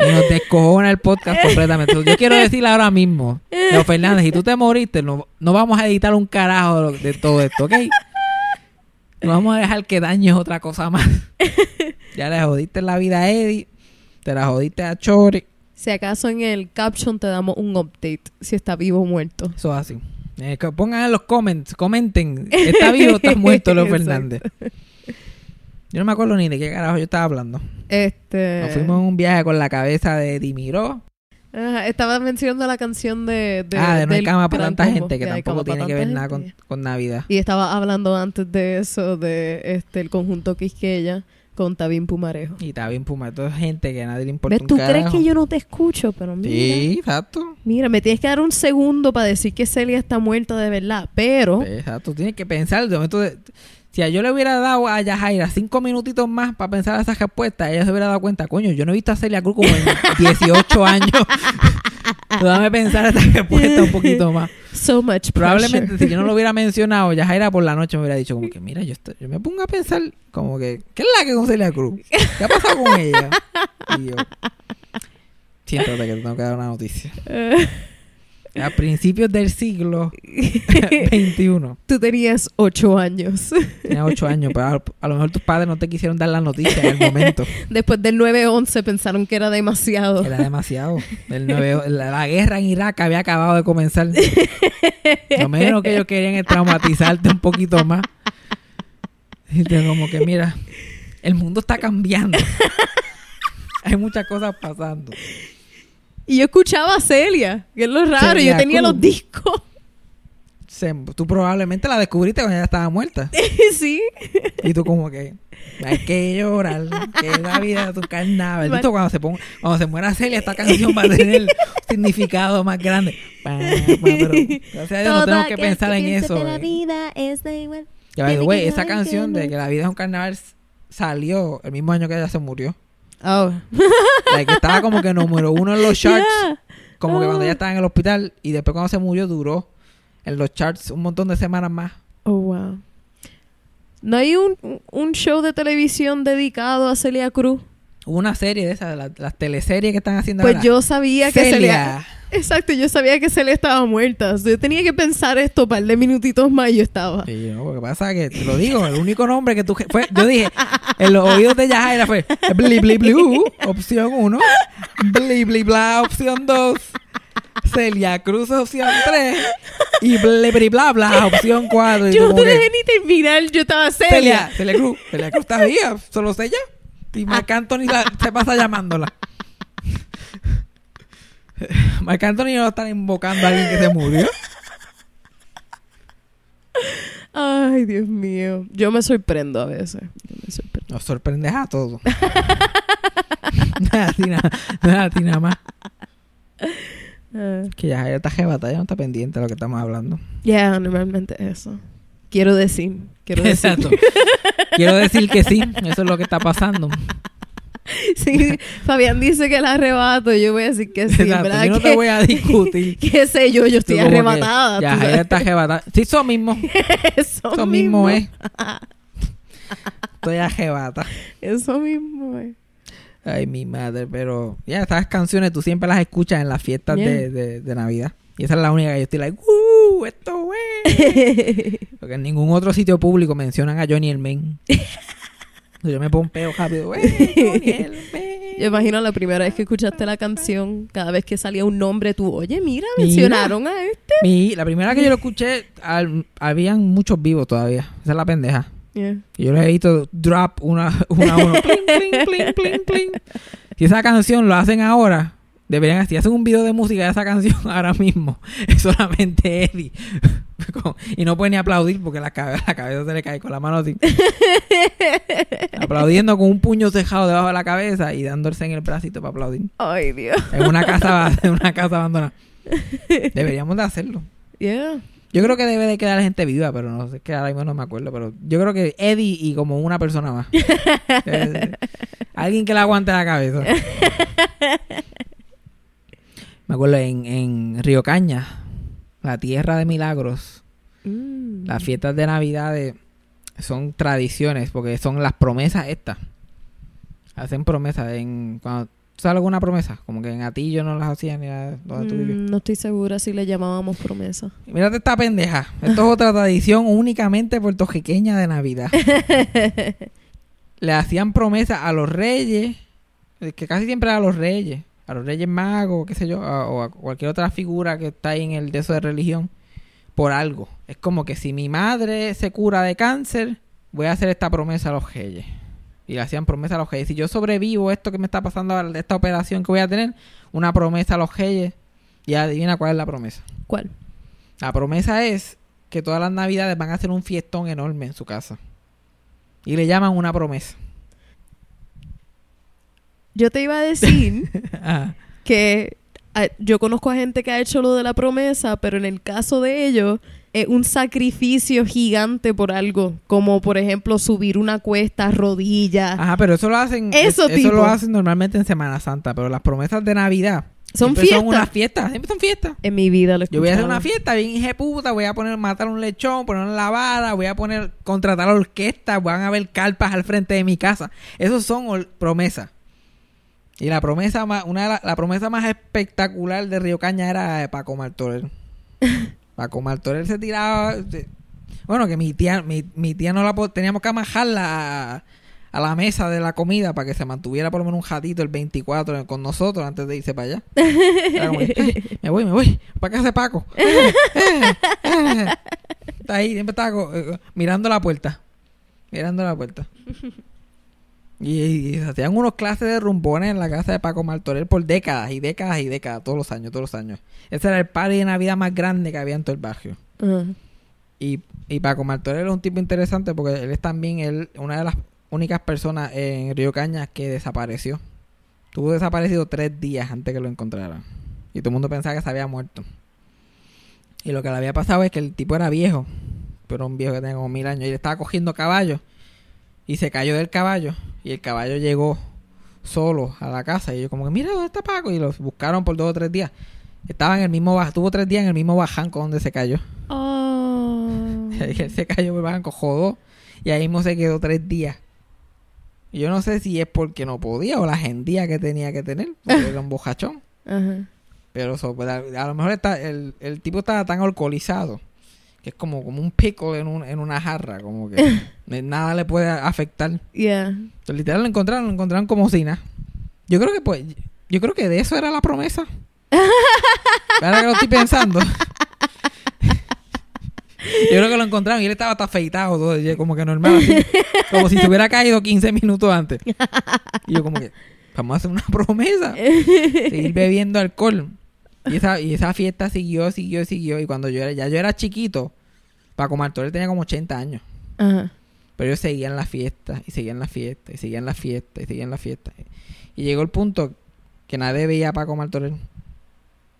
Y nos descojona el podcast completamente. Yo quiero decirle ahora mismo, Leo Fernández, si tú te moriste, no, no vamos a editar un carajo de todo esto, ¿ok? No vamos a dejar que dañes otra cosa más. Ya le jodiste la vida a Eddie. Te la jodiste a Chori. Si acaso en el caption te damos un update. Si está vivo o muerto. Eso es así. Eh, pongan en los comments. Comenten. ¿Está vivo o está muerto Leo Fernández? Yo no me acuerdo ni de qué carajo yo estaba hablando. Este... Nos fuimos en un viaje con la cabeza de Eddie Miró. Ajá, estaba mencionando la canción de... de ah, de No hay cama para tanta gente, que tampoco tiene que ver nada con, con Navidad. Y estaba hablando antes de eso, de este el Conjunto Quisqueya con Tavín Pumarejo. Y Tavín Pumarejo es gente que a nadie le importa un carajo. ¿Tú crees que yo no te escucho? Pero mira. Sí, exacto. Mira, me tienes que dar un segundo para decir que Celia está muerta de verdad, pero... Exacto, tienes que pensar de momento de... Si yo le hubiera dado a Jaira cinco minutitos más para pensar esas respuestas, ella se hubiera dado cuenta, coño, yo no he visto a Celia Cruz como en dieciocho años. Dame pensar esas respuestas un poquito más. So much pressure. Probablemente si yo no lo hubiera mencionado, Jaira por la noche me hubiera dicho como que, mira, yo, estoy, yo me pongo a pensar como que, ¿qué es la que con Celia Cruz? ¿Qué ha pasado con ella? Y yo, siéntate que te tengo que dar una noticia. A principios del siglo veintiuno. Tú tenías ocho años. Tenía ocho años, pero a, a lo mejor tus padres no te quisieron dar la noticia en el momento. Después del nueve once pensaron que era demasiado. Era demasiado. El nueve, la, la guerra en Irak había acabado de comenzar. Lo menos que ellos querían es traumatizarte un poquito más. Y te como que, mira, el mundo está cambiando. Hay muchas cosas pasando. Y yo escuchaba a Celia, que es lo raro. Celia, yo tenía ¿cómo? Los discos. Se, tú probablemente la descubriste cuando ella estaba muerta. Sí. Y tú como que, hay que llorar, que es la vida de tu carnaval. Vale. Cuando se ponga, cuando se muera Celia, esta canción va a tener un significado más grande. Bah, bah, pero, gracias a Dios, no tenemos que, que pensar que en eso. Que la vida es de igual. Ya, by the way, esa canción de que la vida es un carnaval salió el mismo año que ella se murió. Oh. Like, estaba como que número uno en los charts, yeah. Como oh. que cuando ella estaba en el hospital. Y después cuando se murió duró en los charts un montón de semanas más. Oh, wow. ¿No hay un, un show de televisión dedicado a Celia Cruz? Hubo una serie de esas, de las, las teleseries que están haciendo pues ahora. Yo sabía Celia. que Celia Exacto, yo sabía que Celia estaba muerta. Yo tenía que pensar esto, par de minutitos más y yo estaba. Sí, no, lo que pasa es que, te lo digo, el único nombre que tú... Fue, yo dije, en los oídos de Yajaira fue bli bli blue, opción uno, bli bli bla, opción dos, Celia Cruz, opción tres, y bli bli bla bla, opción cuatro. Yo no te dejé ni terminar, yo estaba Celia. Celia, Celia Cruz, Celia Cruz está viva, solo Celia. Y Marc Anthony la, se pasa llamándola. Marc Anthony no lo están invocando a alguien que se murió. Ay, Dios mío. Yo me sorprendo a veces. Yo me sorprendo. Nos sorprendes a todos. Nada, ti nada, nada, ti nada más. Uh, que ya está jebata, ya no está pendiente de lo que estamos hablando. Ya, yeah, normalmente eso. Quiero decir. Quiero decir. Exacto. Quiero decir que sí. Eso es lo que está pasando. Sí, Fabián dice que la arrebato. Yo voy a decir que sí. Exacto, ¿verdad? Yo no te voy a discutir. ¿Qué sé yo? Yo estoy arrebatada. Ya, ella está arrebatada. Sí, eso mismo. Eso, eso mismo es. Estoy arrebata. Eso mismo es. Ay, mi madre, pero ya yeah, estas canciones tú siempre las escuchas en las fiestas yeah. de, de, de Navidad. Y esa es la única que yo estoy like, ¡uh! ¡Esto es! Porque en ningún otro sitio público mencionan a Johnny El Men. Yo me pompeo rápido, güey. Yo imagino la primera vez que escuchaste la canción, cada vez que salía un nombre, tú, oye, mira, mira mencionaron a este. Mi, la primera que yo lo escuché, al, habían muchos vivos todavía. Esa es la pendeja. Yeah. Y yo les he visto drop una, una a uno. Pling, pling, pling, pling, pling. Si esa canción lo hacen ahora, deberían, si hacen un video de música de esa canción ahora mismo, es solamente Eddie. Y no puede ni aplaudir porque la, cabe, la cabeza se le cae con la mano así. Aplaudiendo con un puño cejado debajo de la cabeza y dándose en el bracito para aplaudir. Ay, Dios. En una casa, en una casa abandonada. Deberíamos de hacerlo. Yeah. Yo creo que debe de quedar gente viva, pero no sé, que ahora mismo no me acuerdo. Pero yo creo que Eddie y como una persona más. Alguien que le aguante la cabeza. Me acuerdo en, en Río Caña, la tierra de milagros. Mm. Las fiestas de Navidad de, son tradiciones porque son las promesas estas. Hacen promesas. En, cuando, ¿sabes alguna promesa? Como que en Atillo no las hacían. Ni la, mm, tú no estoy segura si le llamábamos promesa. Mírate esta pendeja. Esto es otra tradición únicamente puertorriqueña de Navidad. Le hacían promesas a los reyes, que casi siempre a los reyes. A los Reyes Magos, qué sé yo, a, o a cualquier otra figura que está ahí en el de eso de religión, por algo. Es como que si mi madre se cura de cáncer, voy a hacer esta promesa a los reyes. Y le hacían promesa a los reyes. Si yo sobrevivo esto que me está pasando ahora, esta operación que voy a tener, una promesa a los reyes. Y adivina cuál es la promesa. ¿Cuál? La promesa es que todas las navidades van a hacer un fiestón enorme en su casa. Y le llaman una promesa. Yo te iba a decir ah. que a, yo conozco a gente que ha hecho lo de la promesa, pero en el caso de ellos es un sacrificio gigante por algo, como por ejemplo subir una cuesta, rodillas. Ajá, pero eso lo hacen eso, es, eso lo hacen normalmente en Semana Santa, pero las promesas de Navidad son fiestas. Son unas fiestas, siempre son fiestas. En mi vida lo escuchaba. Yo voy a hacer una fiesta bien hijeputa, voy a poner matar un lechón, poner una lavada, voy a poner contratar a la orquesta, van a haber carpas al frente de mi casa. Esos son or- promesas. Y la promesa más, una de la, la promesa más espectacular de Río Caña era de Paco Martorell. Paco Martorell se tiraba. Se, bueno, que mi tía, mi, mi tía no la teníamos que amajarla a, a la mesa de la comida para que se mantuviera por lo menos un ratito el veinticuatro con nosotros antes de irse para allá. Era como, ay, me voy, me voy. ¿Para qué hace Paco? Eh, eh, eh. Está ahí, siempre estaba eh, mirando la puerta. Mirando la puerta. Y, y hacían unos clases de rumbones en la casa de Paco Martorell por décadas y décadas y décadas, todos los años, todos los años. Ese era el party de Navidad más grande que había en todo el barrio. Uh-huh. Y, y Paco Martorell es un tipo interesante porque él es también él, una de las únicas personas en Río Cañas que desapareció. Estuvo desaparecido tres días antes que lo encontraran. Y todo el mundo pensaba que se había muerto. Y lo que le había pasado es que el tipo era viejo, pero un viejo que tenía como mil años y le estaba cogiendo caballos. Y se cayó del caballo. Y el caballo llegó solo a la casa. Y ellos como que, mira, ¿dónde está Paco? Y los buscaron por dos o tres días. Estaba en el mismo bajanco. Tuvo tres días en el mismo bajanco donde se cayó. Oh. Y él se cayó por el bajanco, jodó. Y ahí mismo se quedó tres días. Y yo no sé si es porque no podía o la agendía que tenía que tener. Porque era un bojachón. Uh-huh. Pero so, pues, a, a lo mejor está, el, el tipo estaba tan alcoholizado. Que es como, como un pickle en, un, en una jarra. Como que nada le puede afectar. Yeah. Entonces, literal, lo encontraron. Lo encontraron como si nada. Yo creo que pues... Yo creo que de eso era la promesa. Ahora que lo estoy pensando. Yo creo que lo encontraron. Y él estaba hasta afeitado. Todo, como que normal. Así, como si se hubiera caído quince minutos antes. Y yo como que... Vamos a hacer una promesa. Seguir bebiendo alcohol. Y esa, y esa fiesta siguió, siguió, siguió. Y cuando yo era, ya yo era chiquito, Paco Martorell tenía como ochenta años. Ajá. Pero ellos seguían la fiesta, y seguían la fiesta, y seguían la fiesta, y seguían la fiesta. Y llegó el punto que nadie veía a Paco Martorell.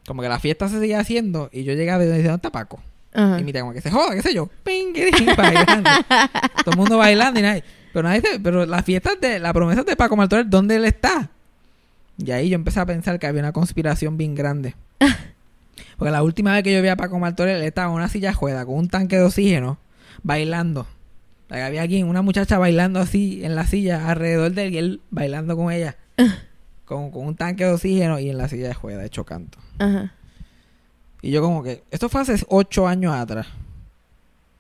Como que la fiesta se seguía haciendo, y yo llegaba y decía, ¿dónde está Paco? Ajá. Y me decía, como que se joda, qué sé yo. Ping, bailando. Todo el mundo bailando y nadie. Pero nadie se, pero las fiestas de, la promesa de Paco Martorell, ¿dónde él está? Y ahí yo empecé a pensar que había una conspiración bien grande. Porque la última vez que yo vi a Paco Martorell, él estaba en una silla juega con un tanque de oxígeno bailando. O sea, había alguien, una muchacha bailando así en la silla alrededor de él y él bailando con ella. con, con un tanque de oxígeno y en la silla de ruedas hecho canto. Ajá. Y yo como que... Esto fue hace ocho años atrás.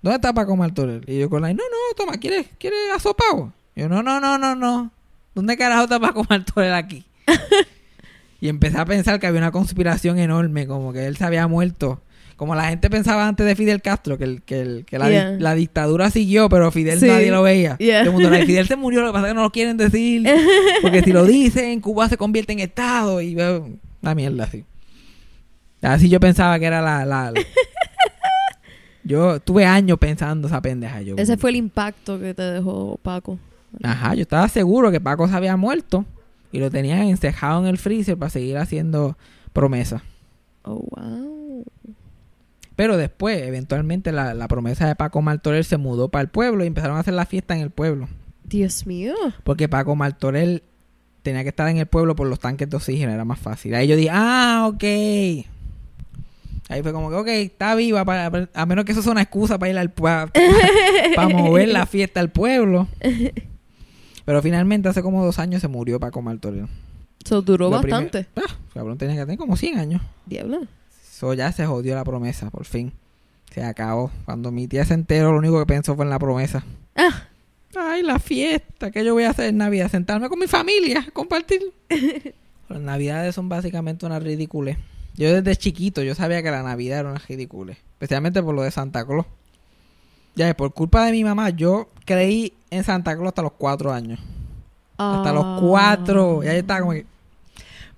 ¿Dónde está Paco Martorell? Y yo con la... No, no, toma, ¿quieres, ¿quieres asopado? Y yo, no, no, no, no, no. ¿Dónde carajo está Paco Martorell aquí? Y empecé a pensar que había una conspiración enorme, como que él se había muerto. Como la gente pensaba antes de Fidel Castro, que, el, que, el, que la, yeah. di- la dictadura siguió, pero Fidel sí. nadie lo veía. Yeah. Todo el mundo, Fidel se murió, lo que pasa es que no lo quieren decir. Porque si lo dicen, Cuba se convierte en Estado. Y una mierda así. Así yo pensaba que era la... la, la... Yo tuve años pensando esa pendeja. Yo, Ese fue el impacto que te dejó Paco. Ajá, yo estaba seguro que Paco se había muerto y lo tenían encejado en el freezer para seguir haciendo promesas. Oh, wow. Pero después, eventualmente, la, la promesa de Paco Martorell se mudó para el pueblo y empezaron a hacer la fiesta en el pueblo. Dios mío. Porque Paco Martorell tenía que estar en el pueblo por los tanques de oxígeno, era más fácil. Ahí yo dije, ah, ok. Ahí fue como que, ok, está viva, para, para, a menos que eso sea una excusa para ir al pueblo, para mover la fiesta al pueblo. Pero finalmente, hace como dos años, se murió Paco Martorell. Eso duró Lo bastante. Primer, ah, cabrón, tenía que tener como cien años. Diablo. Eso ya se jodió la promesa, por fin. Se acabó. Cuando mi tía se enteró, lo único que pensó fue en la promesa. Ah. Ay, la fiesta, ¿qué yo voy a hacer en Navidad? Sentarme con mi familia, compartir. Las Navidades son básicamente una ridiculez. Yo desde chiquito, yo sabía que la Navidad era una ridiculez. Especialmente por lo de Santa Claus. Ya, por culpa de mi mamá, yo creí en Santa Claus hasta los cuatro años. Ah. Hasta los cuatro. Ya yo estaba como que...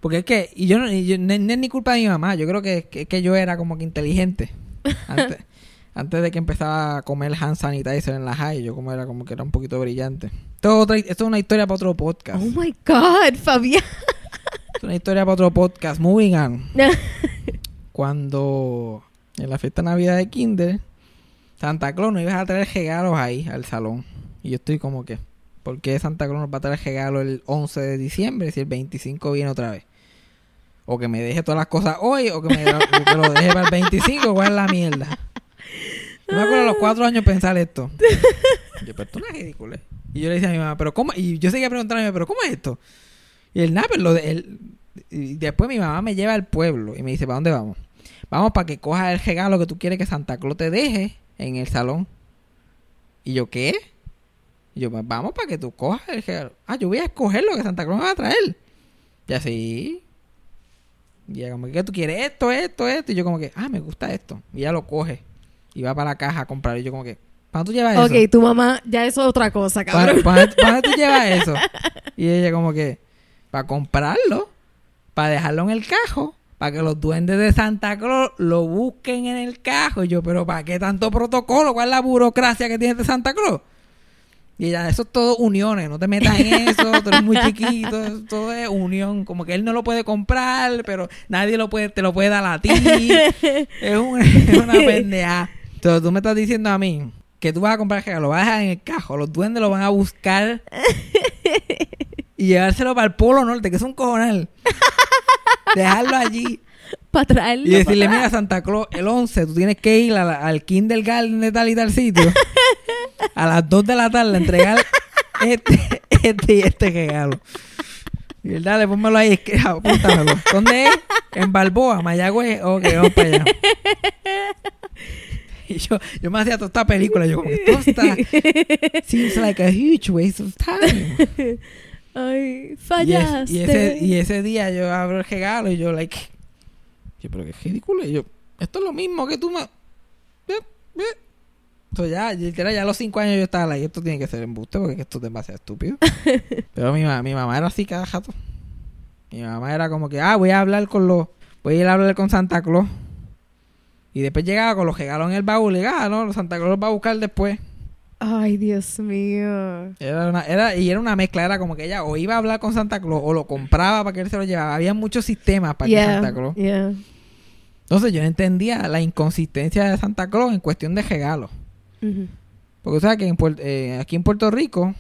Porque es que... Y yo no es ni culpa de mi mamá. Yo creo que, que, que yo era como que inteligente. Antes, antes de que empezaba a comer hand sanitizer en la high, yo como era como que era un poquito brillante. Esto es, otra, esto es una historia para otro podcast. Oh, my God, Fabián. Esto es una historia para otro podcast. Moving on. Cuando en la fiesta de Navidad de kinder... Santa Claus no ibas a traer regalos ahí al salón. Y yo estoy como que, ¿por qué Santa Claus nos va a traer regalos el once de diciembre si el veinticinco viene otra vez? O que me deje todas las cosas hoy, o que me o que lo deje para el veinticinco, ¿cuál es la mierda? Yo me acuerdo a los cuatro años pensar esto. Yo, pero esto no es ridículo. Y yo le decía a mi mamá, ¿pero cómo? Y yo seguía preguntándome, ¿pero cómo es esto? Y el nada, pero lo de él. Y después mi mamá me lleva al pueblo y me dice, ¿para dónde vamos? Vamos para que cojas el regalo que tú quieres que Santa Claus te deje en el salón. Y yo, ¿qué? Y yo, vamos para que tú cojas el regalo. Ah, yo voy a escoger lo que Santa Claus me va a traer. Y así. Y ella como que, ¿qué tú quieres? Esto, esto, esto. Y yo como que, ah, me gusta esto. Y ella lo coge. Y va para la caja a comprar. Y yo como que, ¿para dónde tú llevas okay, eso? Ok, tu mamá, ya eso es otra cosa, cabrón. ¿Para, para, para tú llevas eso? Y ella como que, para comprarlo. Para dejarlo en el cajo. Para que los duendes de Santa Claus lo busquen en el cajo. Y yo, ¿pero para qué tanto protocolo? ¿Cuál es la burocracia que tiene de Santa Claus? Y ella, eso es todo uniones. No te metas en eso. Tú eres muy chiquito. Eso todo es unión. Como que él no lo puede comprar, pero nadie lo puede, te lo puede dar a ti. Es, un, es una pendeja. Entonces tú me estás diciendo a mí que tú vas a comprar que lo vas a dejar en el cajo. Los duendes lo van a buscar y llevárselo para el Polo Norte, que es un cojonal. Dejarlo allí para traerlo. Y decirle, mira, Santa Claus, el once tú tienes que ir a la, al kindergarten de tal y tal sitio a las dos de la tarde a entregar este, este y este regalo. Y él, dale, pónmelo ahí, apúntamelo. ¿Dónde es? En Balboa, Mayagüez. Ok, vamos para allá. Y yo, yo me hacía toda esta película. Yo como, esto está... Seems like a huge waste of time. Ay, fallaste. Y, es, y, ese, y ese día yo abro el regalo y yo, like... Yo, pero qué ridículo. Y yo, esto es lo mismo que tú me... Entonces ya, literal, ya a los cinco años yo estaba like, esto tiene que ser embuste porque esto es demasiado estúpido. Pero mi, mi mamá era así cada jato. Mi mamá era como que, ah, voy a hablar con los... Voy a ir a hablar con Santa Claus. Y después llegaba con los regalos en el baúl. Y ah, no, Santa Claus los va a buscar después. Ay, Dios mío. Era una, era, y era una mezcla. Era como que ella o iba a hablar con Santa Claus o lo compraba para que él se lo llevara. Había muchos sistemas para yeah, que Santa Claus. Yeah. Entonces yo no entendía la inconsistencia de Santa Claus en cuestión de regalos. Uh-huh. Porque tú sabes que en, eh, aquí en Puerto Rico,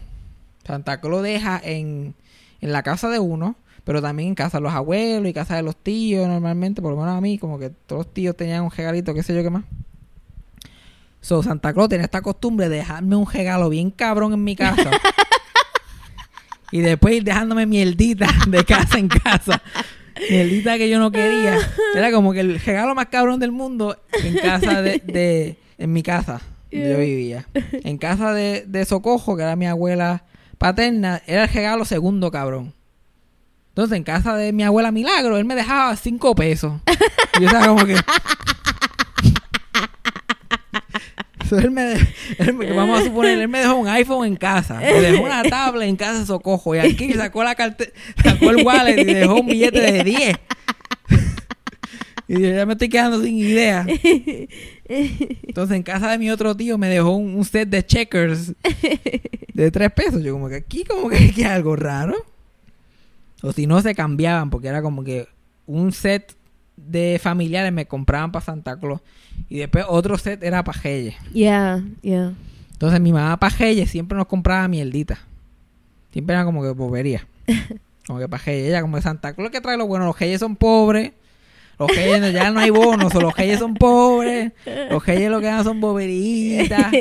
Santa Claus deja en, en la casa de uno, pero también en casa de los abuelos y casa de los tíos normalmente. Por lo menos a mí, como que todos los tíos tenían un regalito, qué sé yo qué más. So, Santa Claus tenía esta costumbre de dejarme un regalo bien cabrón en mi casa. y después ir dejándome mierdita de casa en casa. Mierdita que yo no quería. Era como que el regalo más cabrón del mundo en casa de... de en mi casa, donde yo vivía. En casa de, de Socojo, que era mi abuela paterna, era el regalo segundo cabrón. Entonces, en casa de mi abuela Milagro, él me dejaba cinco pesos. Y yo estaba como que... Entonces, él me dejó, él me, vamos a suponer, él me dejó un iPhone en casa, me dejó una tablet en casa de Socojo, y aquí sacó la cartera, sacó el wallet y dejó un billete de diez. Y yo ya me estoy quedando sin idea. Entonces, en casa de mi otro tío me dejó un, un set de checkers de tres pesos. Yo como que aquí como que es algo raro. O si no, se cambiaban, porque era como que un set de familiares me compraban para Santa Claus. Y después otro set era para Reyes. Yeah, yeah. Entonces, mi mamá para Reyes siempre nos compraba mierdita. Siempre era como que bobería. Como que para Reyes. Ella como que Santa Claus que trae lo bueno. Los Reyes son pobres. Los Reyes ya no hay bonos, o los Reyes son pobres, los Reyes lo que dan son boberitas.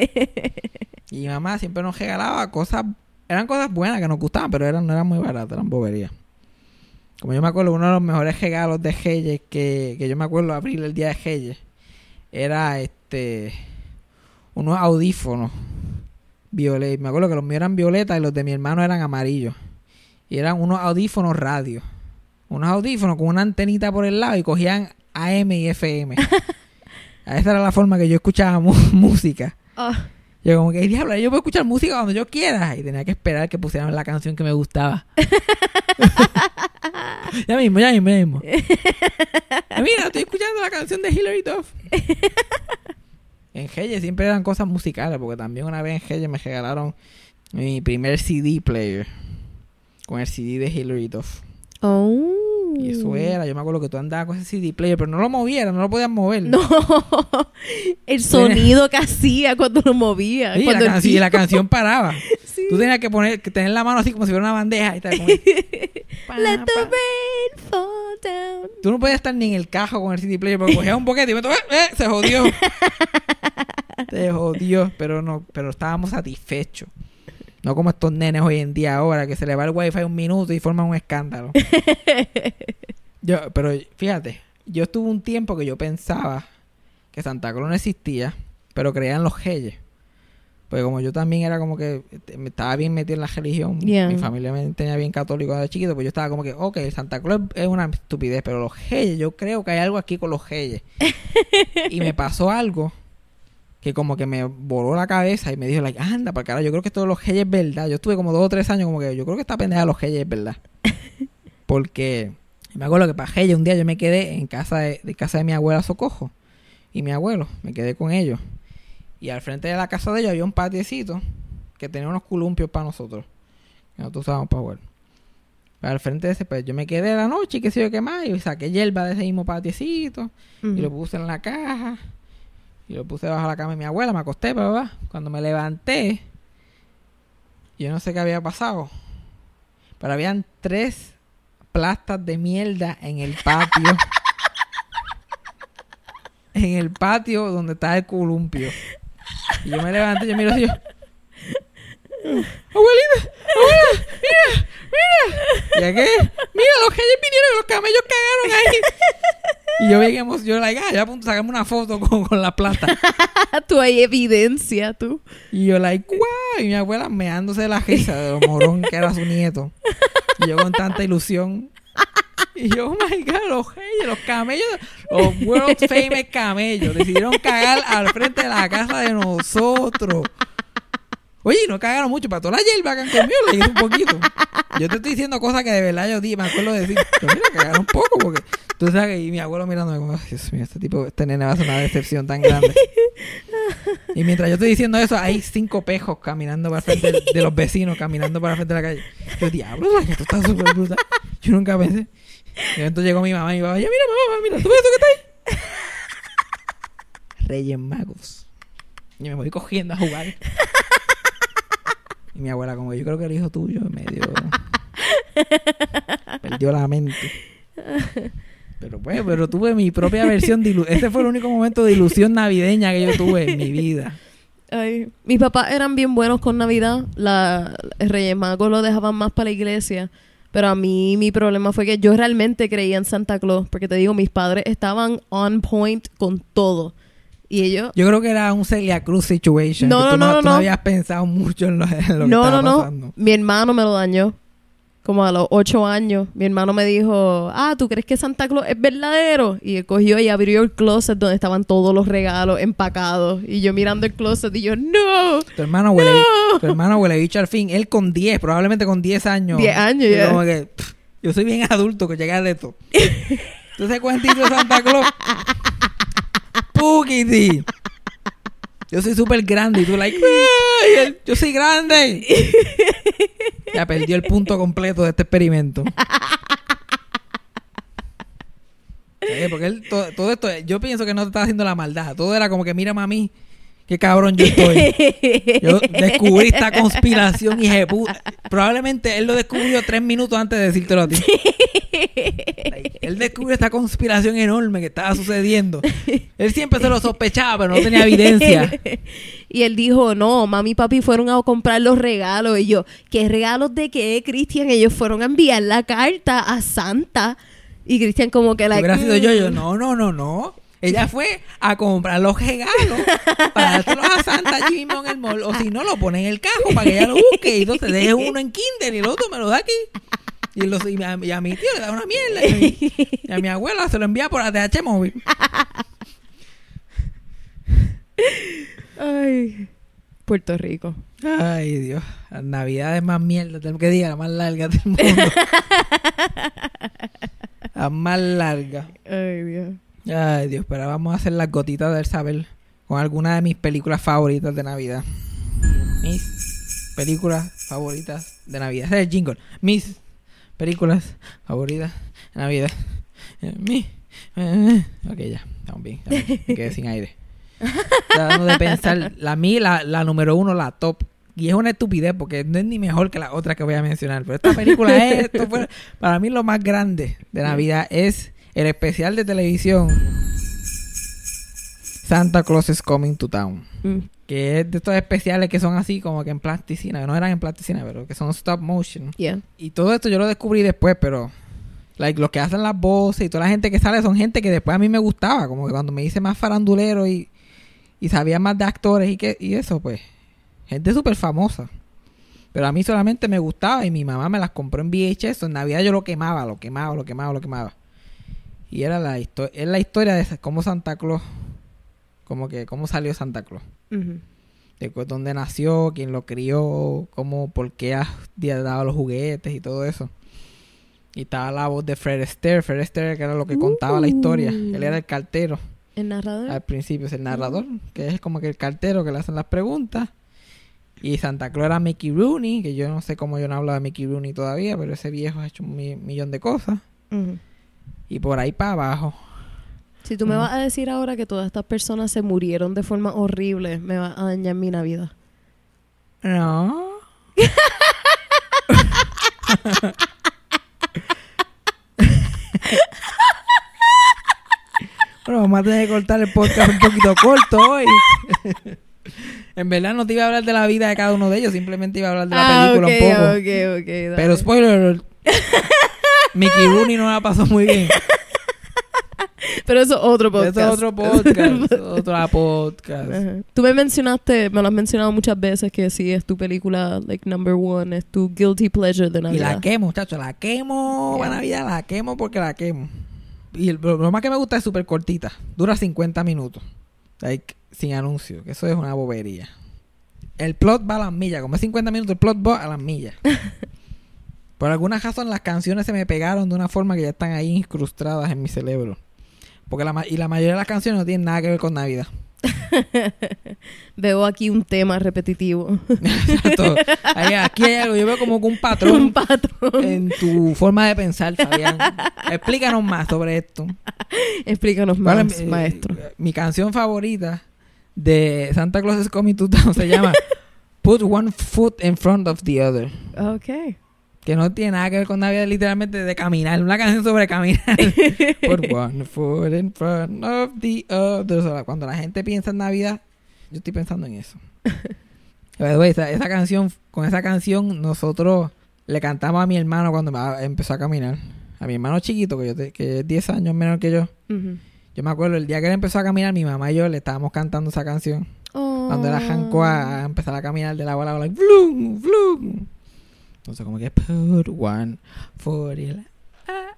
Y mi mamá siempre nos regalaba cosas, eran cosas buenas que nos gustaban, pero eran, no eran muy baratas, eran boberías. Como yo me acuerdo, uno de los mejores regalos de Reyes que, que yo me acuerdo abrir el día de Reyes era este unos audífonos violetas. Me acuerdo que los míos eran violetas y los de mi hermano eran amarillos. Y eran unos audífonos radio. Unos audífonos con una antenita por el lado y cogían A M y F M. Esa era la forma que yo escuchaba mu- música. Oh. Yo como que, diablo, yo puedo escuchar música cuando yo quiera. Y tenía que esperar que pusieran la canción que me gustaba. ya mismo, ya mismo, ya mismo. Mira, estoy escuchando la canción de Hillary Duff. En Reyes siempre eran cosas musicales, porque también una vez en Reyes me regalaron mi primer C D player. Con el C D de Hillary Duff. Oh. Y eso era, yo me acuerdo que tú andabas con ese C D player, pero no lo movieras, no lo podías mover. No, el sonido que hacía cuando lo movía. Sí, cuando la can- y la canción paraba. Sí. Tú tenías que poner, que tener la mano así como si fuera una bandeja. Y estar como... Let the rain fall down. Tú no podías estar ni en el cajo con el C D player, porque cogías un boquete y me tocaba, eh, se jodió. Se jodió, pero no, pero estábamos satisfechos. No como estos nenes hoy en día ahora, que se le va el wifi un minuto y forman un escándalo. yo Pero fíjate, yo estuve un tiempo que yo pensaba que Santa Claus no existía, pero creían los reyes. Porque como yo también era como que me estaba bien metido en la religión, yeah. Mi familia me tenía bien católico cuando era chiquito, pues yo estaba como que, ok, Santa Claus es una estupidez, pero los reyes, yo creo que hay algo aquí con los reyes. Y me pasó algo que como que me voló la cabeza y me dijo, like, anda, para cara, yo creo que esto de los reyes es verdad. Yo estuve como dos o tres años como que yo creo que esta pendeja de los reyes es verdad. Porque me acuerdo que para reyes un día yo me quedé en casa de, de casa de mi abuela Socojo y mi abuelo. Me quedé con ellos. Y al frente de la casa de ellos había un patiecito que tenía unos columpios para nosotros. Nosotros usábamos para jugar. Al frente de ese, pues yo me quedé la noche y qué sé yo qué más. Y saqué hierba de ese mismo patiecito mm. y lo puse en la caja. Yo lo puse debajo de la cama de mi abuela, me acosté, papá. Cuando me levanté, yo no sé qué había pasado, pero habían tres plastas de mierda en el patio. En el patio donde está el columpio. Y yo me levanté, yo miro así, yo... Abuelita, abuela, mira, mira. ¿Ya qué? Mira, los reyes vinieron y los camellos cagaron ahí. Y yo bien emocionado, like, ah, ya a punto de sacarme una foto con, con la plata. Tú hay evidencia, tú. Y yo, like, guau. Y mi abuela meándose de la risa de lo morón que era su nieto. Y yo con tanta ilusión. Y yo, oh my God, los reyes, los camellos, los world famous camellos, decidieron cagar al frente de la casa de nosotros. Oye, no cagaron mucho, para toda la hierba que han comido, le hice un poquito. Yo te estoy diciendo cosas que de verdad yo di, me acuerdo de decir, pero mira, cagaron un poco, porque tú sabes que y mi abuelo mirándome como, Dios mío, este tipo, este nene va a ser una decepción tan grande. Y mientras yo estoy diciendo eso, hay cinco pejos caminando para el frente de, de los vecinos, caminando para el frente de la calle. Yo, diablo, esto está súper brutal. Yo nunca pensé. Y entonces llegó mi mamá y mi papá, ya mira, mamá, mira, ¿tú ves eso que está ahí? Reyes Magos. Y me voy cogiendo a jugar. Y mi abuela como, yo creo que el hijo tuyo me dio... perdió la mente. Pero pues, pero tuve mi propia versión de ilusión. Ese fue el único momento de ilusión navideña que yo tuve en mi vida. ay. Mis papás eran bien buenos con Navidad. La, el Reyes Magos lo dejaban más para la iglesia. Pero a mí mi problema fue que yo realmente creía en Santa Claus. Porque te digo, mis padres estaban on point con todo. Y ellos... Yo creo que era un Celia Cruz situation. No, no, tú no, no, no, tú no habías pensado mucho en lo, en lo no, que estaba no, pasando. No, mi hermano me lo dañó. Como a los ocho años. Mi hermano me dijo, ah, ¿tú crees que Santa Claus es verdadero? Y él cogió y abrió el closet donde estaban todos los regalos empacados. Y yo mirando el closet y yo, ¡no! Tu hermano huele... No. Tu hermano huele bicho al fin. Él con diez, probablemente con diez años. diez años, ya. Como que, pff, yo soy bien adulto que llegué a esto. ¿Tú sabes cuántito de Santa Claus? ¡Pukiti! Yo soy súper grande y tú like... Él, ¡yo soy grande! Ya perdió el punto completo de este experimento. ¿Qué? Porque él... To, todo esto... Yo pienso que no te estaba haciendo la maldad. Todo era como que, mira, mami, qué cabrón yo estoy. Yo descubrí esta conspiración y jepu... Probablemente él lo descubrió tres minutos antes de decírtelo a ti. Él descubrió esta conspiración enorme que estaba sucediendo. Él siempre se lo sospechaba, pero no tenía evidencia. Y él dijo, no, mami y papi fueron a comprar los regalos. Y yo, ¿qué regalos de qué, Cristian? Ellos fueron a enviar la carta a Santa. Y Cristian como que la... Hubiera sido yo, yo, no, no, no, no. Ella fue a comprar los regalos para dárselos a Santa allí mismo en el mall. O si no, lo pone en el cajo para que ella lo busque. Y entonces deje uno en kinder y el otro me lo da aquí. Y, los, y, a, y a mi tío le da una mierda. Y a mi, y a mi abuela se lo envía por A T H móvil. Ay, Puerto Rico. Ay, Dios. Las navidades más mierda. Tengo que decir, la más larga del mundo. La más larga. Ay, Dios. Ay, Dios. Pero vamos a hacer las gotitas del saber con alguna de mis películas favoritas de Navidad. Mis películas favoritas de Navidad. Ese es el jingle. Mis... películas favoritas en la vida. Mi. Ok, ya. Estamos bien. Me quedé sin aire. Tratando de pensar. La mía, la, la número uno, la top. Y es una estupidez porque no es ni mejor que la otra que voy a mencionar. Pero esta película es... Esto fue, para mí lo más grande de Navidad es el especial de televisión Santa Claus is Coming to Town. Mm. Que es de estos especiales que son así como que en plasticina, que no eran en plasticina, pero que son stop motion. Yeah. Y todo esto yo lo descubrí después, pero like, los que hacen las voces y toda la gente que sale son gente que después a mí me gustaba, como que cuando me hice más farandulero y, y sabía más de actores y que y eso, pues gente súper famosa. Pero a mí solamente me gustaba y mi mamá me las compró en V H S. En Navidad yo lo quemaba, lo quemaba, lo quemaba, lo quemaba. Y era la historia, es la historia de cómo Santa Claus... Como que, ¿cómo salió Santa Claus? Uh-huh. De dónde nació, quién lo crió, cómo, por qué ha dado los juguetes y todo eso. Y estaba la voz de Fred Astaire. Fred Astaire, que era lo que uh-huh. contaba la historia. Él era el cartero. ¿El narrador? Al principio es el narrador, uh-huh. que es como que el cartero que le hacen las preguntas. Y Santa Claus era Mickey Rooney, que yo no sé cómo yo no hablo de Mickey Rooney todavía, pero ese viejo ha hecho un mi- millón de cosas. Uh-huh. Y por ahí para abajo. Si tú me vas a decir ahora que todas estas personas se murieron de forma horrible, me va a dañar mi Navidad. No. Bueno, vamos a tener que cortar el podcast un poquito corto hoy. En verdad no te iba a hablar de la vida de cada uno de ellos, simplemente iba a hablar de la ah, película okay, un poco. Okay, okay, dale. Pero spoiler, Mickey Rooney no la pasó muy bien. Pero eso es otro podcast. Eso es otro podcast. Otra podcast. Uh-huh. Tú me mencionaste, me lo has mencionado muchas veces, que sí, es tu película, like, number one, es tu guilty pleasure de Navidad. Y la quemo, muchachos, la quemo para yeah. Navidad, la quemo porque la quemo. Y el, lo, lo más que me gusta es súper cortita. Dura cincuenta minutos. Like, sin anuncio, que eso es una bobería. El plot va a las millas. Como es cincuenta minutos, el plot va a las millas. Por alguna razón, las canciones se me pegaron de una forma que ya están ahí incrustadas en mi cerebro. Porque la ma- y la mayoría de las canciones no tienen nada que ver con Navidad. Veo aquí un tema repetitivo. Exacto. Ahí, aquí hay algo. Yo veo como un patrón, un patrón en tu forma de pensar, Fabián. Explícanos más sobre esto. Explícanos más, bueno, mi, maestro. Eh, mi canción favorita de Santa Claus is Coming to Town se llama Put One Foot in Front of the Other. Okay. Que no tiene nada que ver con Navidad, literalmente de caminar. Una canción sobre caminar. Por one foot in front of the other. O sea, cuando la gente piensa en Navidad, yo estoy pensando en eso. esa, esa canción, con esa canción nosotros le cantamos a mi hermano cuando empezó a caminar. A mi hermano chiquito, que, yo te, que es diez años menor que yo. Uh-huh. Yo me acuerdo, el día que él empezó a caminar, mi mamá y yo le estábamos cantando esa canción. Oh. Cuando él arrancó a empezar a caminar de la bola a bola. ¡Blum! ¡Blum! Entonces como que... Put one for you. Ah,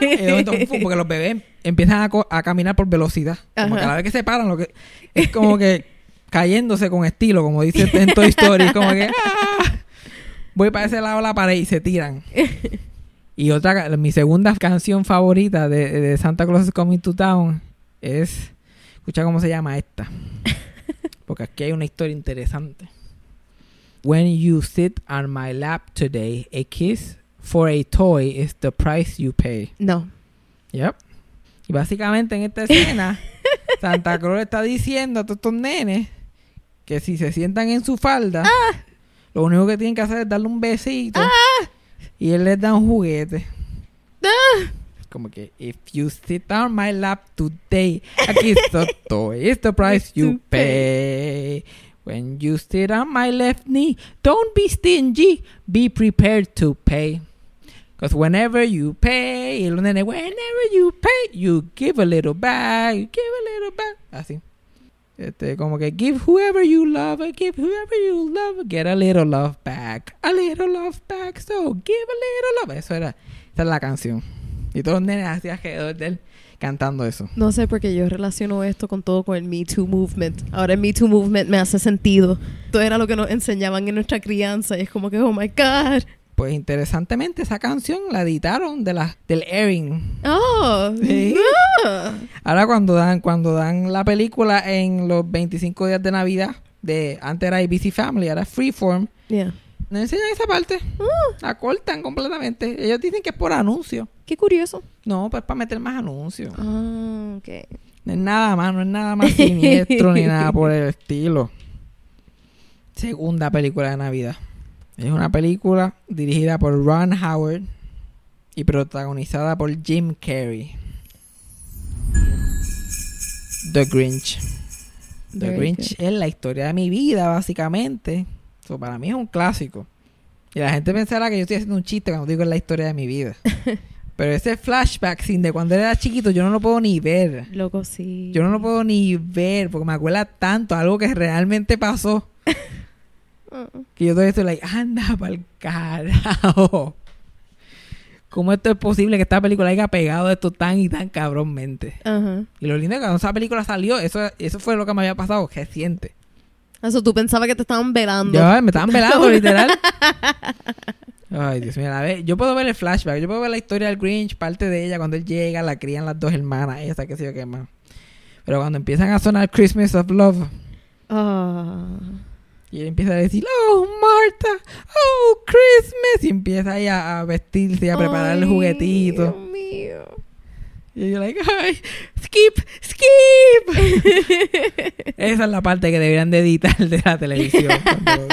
entonces, porque los bebés empiezan a, co- a caminar por velocidad. Como cada vez que se paran, lo que es como que cayéndose con estilo, como dice en Toy Story. Como que... Ah, voy para ese lado de la pared y se tiran. Y otra, mi segunda canción favorita de, de Santa Claus is Coming to Town es... Escucha cómo se llama esta. Porque aquí hay una historia interesante. When you sit on my lap today, a kiss for a toy is the price you pay. No. Yep. Y básicamente en esta escena, Santa Claus está diciendo a todos estos nenes que si se sientan en su falda, ah, lo único que tienen que hacer es darle un besito, ah, y él les da un juguete. Ah. Como que, if you sit on my lap today, aquí está the toy, it's the price you pay. When you sit on my left knee, don't be stingy, be prepared to pay. Because whenever you pay, y los nenes, whenever you pay, you give a little back, you give a little back. Así. Este, como que, give whoever you love, give whoever you love, get a little love back, a little love back, so give a little love. Eso era, esa era la canción. Y todos los nenes hacia alrededor de él cantando eso. No sé, porque yo relaciono esto con todo con el Me Too Movement. Ahora el Me Too Movement me hace sentido. Todo era lo que nos enseñaban en nuestra crianza y es como que, oh my God. Pues interesantemente esa canción la editaron de la, del airing. Oh, ¿sí? No. Ahora cuando dan, cuando dan la película en los veinticinco días de Navidad, de antes era A B C Family, ahora Freeform. Yeah. No enseñan esa parte. Uh. La cortan completamente. Ellos dicen que es por anuncio. Qué curioso. No, pues para meter más anuncios. Ah, ok. No es nada más, no es nada más siniestro ni nada por el estilo. Segunda película de Navidad. Es una película dirigida por Ron Howard y protagonizada por Jim Carrey. The Grinch. The Very Grinch good. Es la historia de mi vida, básicamente. So, para mí es un clásico. Y la gente pensará que yo estoy haciendo un chiste cuando digo es la historia de mi vida. Pero ese flashback sin de cuando era chiquito, yo no lo puedo ni ver. Loco, sí. Yo no lo puedo ni ver porque me acuerda tanto algo que realmente pasó. Uh-uh. Que yo todavía estoy like, anda pa'l carajo. ¿Cómo esto es posible que esta película haya pegado esto tan y tan cabrónmente? Uh-huh. Y lo lindo es que cuando esa película salió, eso, eso fue lo que me había pasado reciente. Eso, tú pensabas que te estaban velando. Yo, me estaban velando, literal. Ay, Dios mío, a ver, yo puedo ver el flashback, yo puedo ver la historia del Grinch, parte de ella, cuando él llega, la crían las dos hermanas, esa, qué sé yo qué más. Pero cuando empiezan a sonar Christmas of Love, oh, y él empieza a decir, oh, Marta, oh, Christmas, y empieza ahí a, a vestirse y a preparar ay, el juguetito. Dios mío. Y yo like, ay, skip, skip. Esa es la parte que deberían de editar de la televisión. Cuando...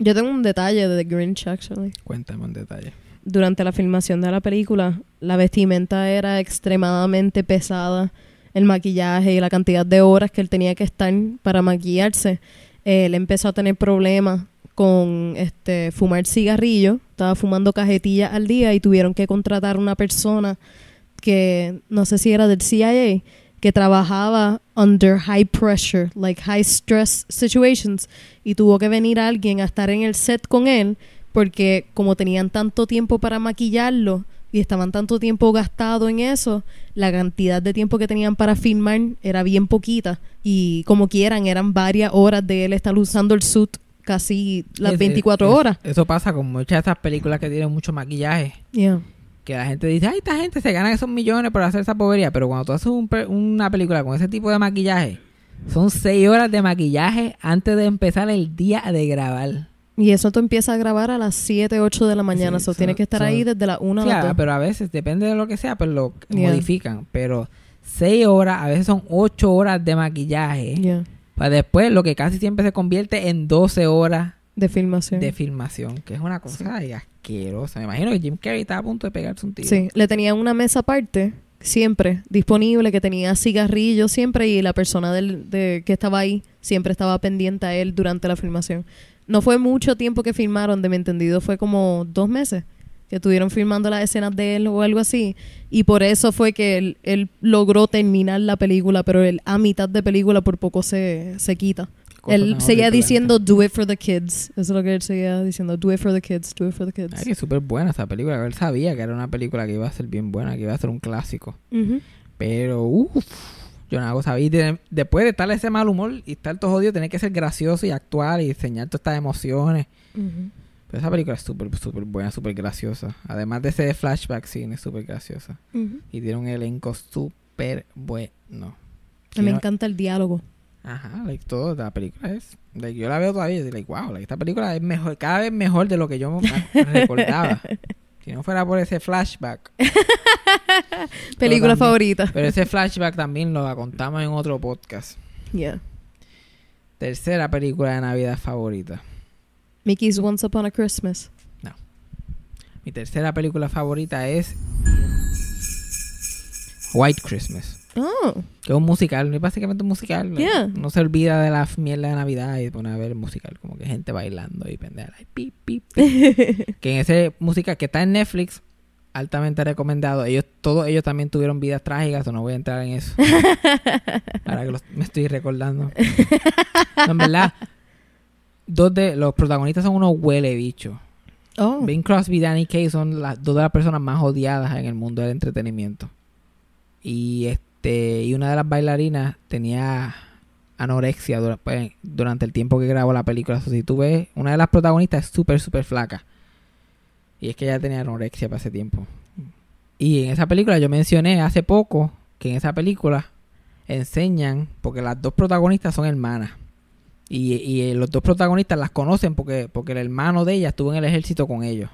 Yo tengo un detalle de The Grinch, actually. Cuéntame un detalle. Durante la filmación de la película, la vestimenta era extremadamente pesada. El maquillaje y la cantidad de horas que él tenía que estar para maquillarse. Él empezó a tener problemas con este fumar cigarrillo. Estaba fumando cajetillas al día y tuvieron que contratar una persona que, no sé si era del C I A, que trabajaba under high pressure, like high stress situations, y tuvo que venir alguien a estar en el set con él porque como tenían tanto tiempo para maquillarlo y estaban tanto tiempo gastado en eso, la cantidad de tiempo que tenían para filmar era bien poquita y como quieran eran varias horas de él estar usando el suit casi las es, veinticuatro es, horas. Eso pasa con muchas de estas películas que tienen mucho maquillaje. Yeah. Que la gente dice, ay, esta gente se gana esos millones por hacer esa bobería. Pero cuando tú haces un, una película con ese tipo de maquillaje, son seis horas de maquillaje antes de empezar el día de grabar. Y eso tú empiezas a grabar a las siete, ocho de la mañana. Sí, so, so, tienes que estar so, ahí desde la una sí, a la dos. Pero a veces, depende de lo que sea, pues lo yeah. modifican. Pero seis horas, a veces son ocho horas de maquillaje. Yeah. Para después, lo que casi siempre se convierte en doce horas. De filmación. De filmación, que es una cosa sí. asquerosa. Me imagino que Jim Carrey estaba a punto de pegarse un tiro. Sí, le tenían una mesa aparte siempre disponible, que tenía cigarrillos siempre, y la persona del, de, que estaba ahí siempre estaba pendiente a él durante la filmación. No fue mucho tiempo que filmaron, de mi entendido fue como dos meses que estuvieron filmando las escenas de él o algo así, y por eso fue que él, él logró terminar la película, pero él a mitad de película por poco se, se quita. Él seguía diciendo do it for the kids. Eso es lo que él seguía diciendo, do it for the kids, do it for the kids. Ay, que súper buena esa película. Él sabía que era una película que iba a ser bien buena, que iba a ser un clásico. Uh-huh. Pero, uff, yo no sabía. Después de estar ese mal humor y estar todo jodido, tenés que ser gracioso y actuar y enseñar todas estas emociones. Uh-huh. Pero esa película es súper, súper buena, súper graciosa. Además de ese flashback scene, es súper graciosa. Uh-huh. Y tiene un elenco súper bueno. Me, me no... encanta el diálogo. Ajá, like, todo la película es... Like, yo la veo todavía y digo, like, wow, like, esta película es mejor, cada vez mejor de lo que yo me recordaba. Si no fuera por ese flashback. Película también, favorita. Pero ese flashback también lo contamos en otro podcast. Yeah. Tercera película de Navidad favorita. Mickey's Once Upon a Christmas. No. Mi tercera película favorita es... White Christmas. Oh. Que es un musical, es básicamente un musical. Yeah. No se olvida de la mierda de Navidad y pone a ver el musical, como que gente bailando y pendeja. Like, pip, pip, pip. Que en ese musical que está en Netflix, altamente recomendado. Ellos, todos ellos también tuvieron vidas trágicas, o no voy a entrar en eso. Ahora que los, me estoy recordando. No, en verdad, dos de los protagonistas son unos huele bichos. Oh. Bing Crosby y Danny Kaye son las dos de las personas más odiadas en el mundo del entretenimiento. Y este De, y una de las bailarinas tenía anorexia dura, pues, durante el tiempo que grabó la película. So, si tú ves, una de las protagonistas es súper, súper flaca. Y es que ella tenía anorexia para ese tiempo. Y en esa película, yo mencioné hace poco que en esa película enseñan, porque las dos protagonistas son hermanas. Y, y los dos protagonistas las conocen porque, porque el hermano de ella estuvo en el ejército con ellos.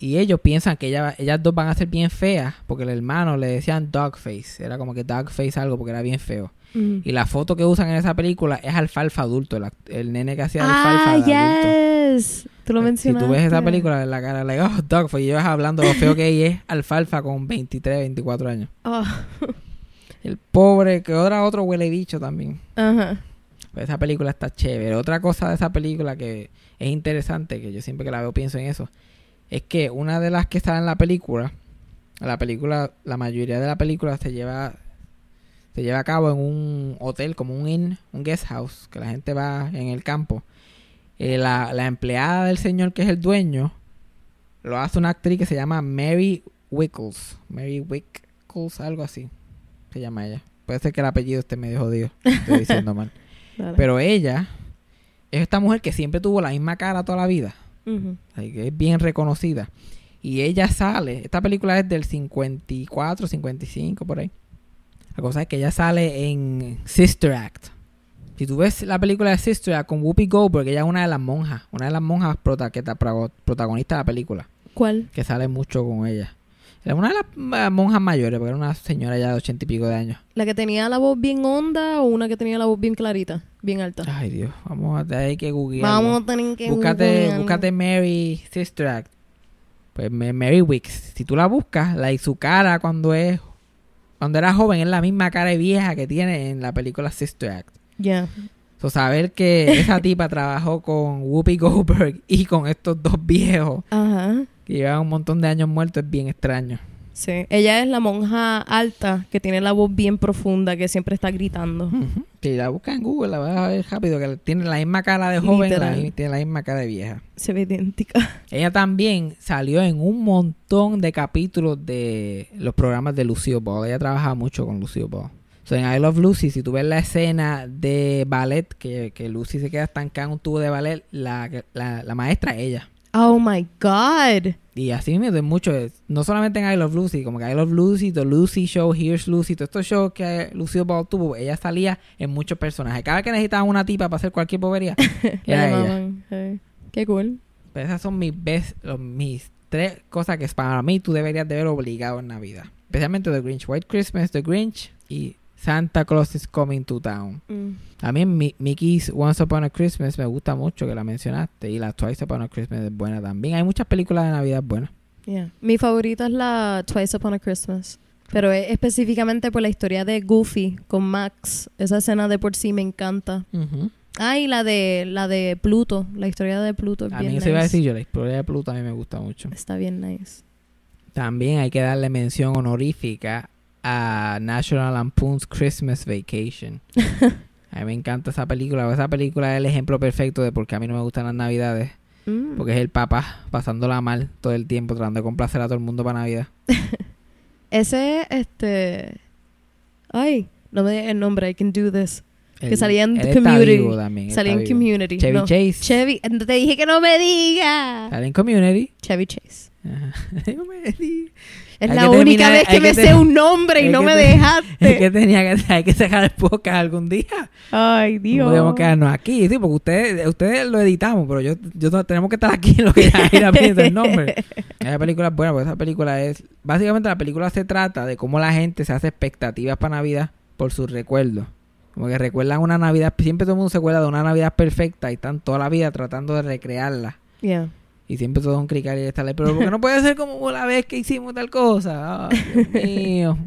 Y ellos piensan que ella, ellas dos van a ser bien feas, porque el hermano le decían Dogface. Era como que Dogface algo, porque era bien feo. Mm. Y la foto que usan en esa película es Alfalfa adulto. El, el nene que hacía ah, Alfalfa de yes. adulto. Tú lo mencionaste. Si tú ves esa película, en la cara le digo, oh, Dogface. Y yo es hablando de lo feo que ella es Alfalfa con veintitrés, veinticuatro años. Oh. El pobre, que era otro huele bicho también. Ajá. Uh-huh. Pues esa película está chévere. Otra cosa de esa película que es interesante, que yo siempre que la veo pienso en eso, es que una de las que está en la película, la película, la mayoría de la película se lleva, se lleva a cabo en un hotel, como un inn, un guest house, que la gente va en el campo. Eh, la, la empleada del señor que es el dueño, lo hace una actriz que se llama Mary Wickles. Mary Wickles, algo así, se llama ella. Puede ser que el apellido esté medio jodido, estoy diciendo mal. Vale. Pero ella es esta mujer que siempre tuvo la misma cara toda la vida. Uh-huh. Así que es bien reconocida. Y ella sale, esta película es del cincuenta y cuatro, cincuenta y cinco, por ahí. La cosa es que ella sale en Sister Act. Si tú ves la película de Sister Act con Whoopi Goldberg, ella es una de las monjas, una de las monjas prota- que está pra- protagonista de la película. ¿Cuál? Que sale mucho con ella. Era una de las monjas mayores, porque era una señora ya de ochenta y pico de años. ¿La que tenía la voz bien honda o una que tenía la voz bien clarita, bien alta? Ay, Dios. Vamos a tener que googlear. Vamos a tener que googlear. Búscate Mary Sister Act. Pues Mary Wicks. Si tú la buscas, la y su cara cuando es... Cuando era joven, es la misma cara de vieja que tiene en la película Sister Act. Ya. Yeah. So, saber que esa tipa trabajó con Whoopi Goldberg y con estos dos viejos... Ajá. Uh-huh. Que lleva un montón de años muerto, es bien extraño. Sí. Ella es la monja alta, que tiene la voz bien profunda, que siempre está gritando. Uh-huh. Si la buscas en Google, la vas a ver rápido, que tiene la misma cara de joven, la, tiene la misma cara de vieja. Se ve idéntica. Ella también salió en un montón de capítulos de los programas de Lucille Ball. Ella trabajaba mucho con Lucille Ball. So, en I Love Lucy, si tú ves la escena de ballet, que, que Lucy se queda estancada en un tubo de ballet, la, la, la maestra es ella. Oh my God. Y así me doy mucho. No solamente en I Love Lucy, como que I Love Lucy, The Lucy Show, Here's Lucy, todos estos shows que Lucille Ball tuvo, ella salía en muchos personajes. Cada vez que necesitaban una tipa para hacer cualquier bobería, era ella. Hey. Qué cool. Pero esas son mis best, los, mis tres cosas que para mí tú deberías de ver obligado en Navidad. Especialmente The Grinch, White Christmas, The Grinch y Santa Claus is Coming to Town. Mm. También mi- Mickey's Once Upon a Christmas me gusta mucho, que la mencionaste. Y la Twice Upon a Christmas es buena también. Hay muchas películas de Navidad buenas. Yeah. Mi favorita es la Twice Upon a Christmas. Pero es específicamente por la historia de Goofy con Max. Esa escena de por sí me encanta. Uh-huh. Ah, y la de, la de Pluto. La historia de Pluto es a bien mí nice. Se iba a decir yo, la historia de Pluto a mí me gusta mucho. Está bien nice. También hay que darle mención honorífica a National Lampoon's Christmas Vacation. A mí me encanta esa película. Esa película es el ejemplo perfecto de por qué a mí no me gustan las navidades. Mm. Porque es el papá pasándola mal todo el tiempo, tratando de complacer a todo el mundo para Navidad. Ese, este... Ay, no me digas el nombre. I can do this. El, que salía en Community. También, salía en Community. Chevy no. Chase. Chevy. Te dije que no me digas. Salía en Community. Chevy Chase. Ajá. No me digas. Es hay la única terminar, vez que, que me te... sé un nombre y hay no me te... dejaste. Es que tenía que, hay que sacar el podcast algún día. Ay, Dios. No podemos quedarnos aquí, sí, porque ustedes, ustedes lo editamos, pero yo, yo tenemos que estar aquí en lo que Jaira piensa el nombre. Esa película es buena, porque esa película es... Básicamente la película se trata de cómo la gente se hace expectativas para Navidad por sus recuerdos. Como que recuerdan una Navidad... Siempre todo el mundo se acuerda de una Navidad perfecta y están toda la vida tratando de recrearla. Yeah. Y siempre todo un crical y esta ley, pero porque no puede ser como la vez que hicimos tal cosa. Ay, oh, Dios mío.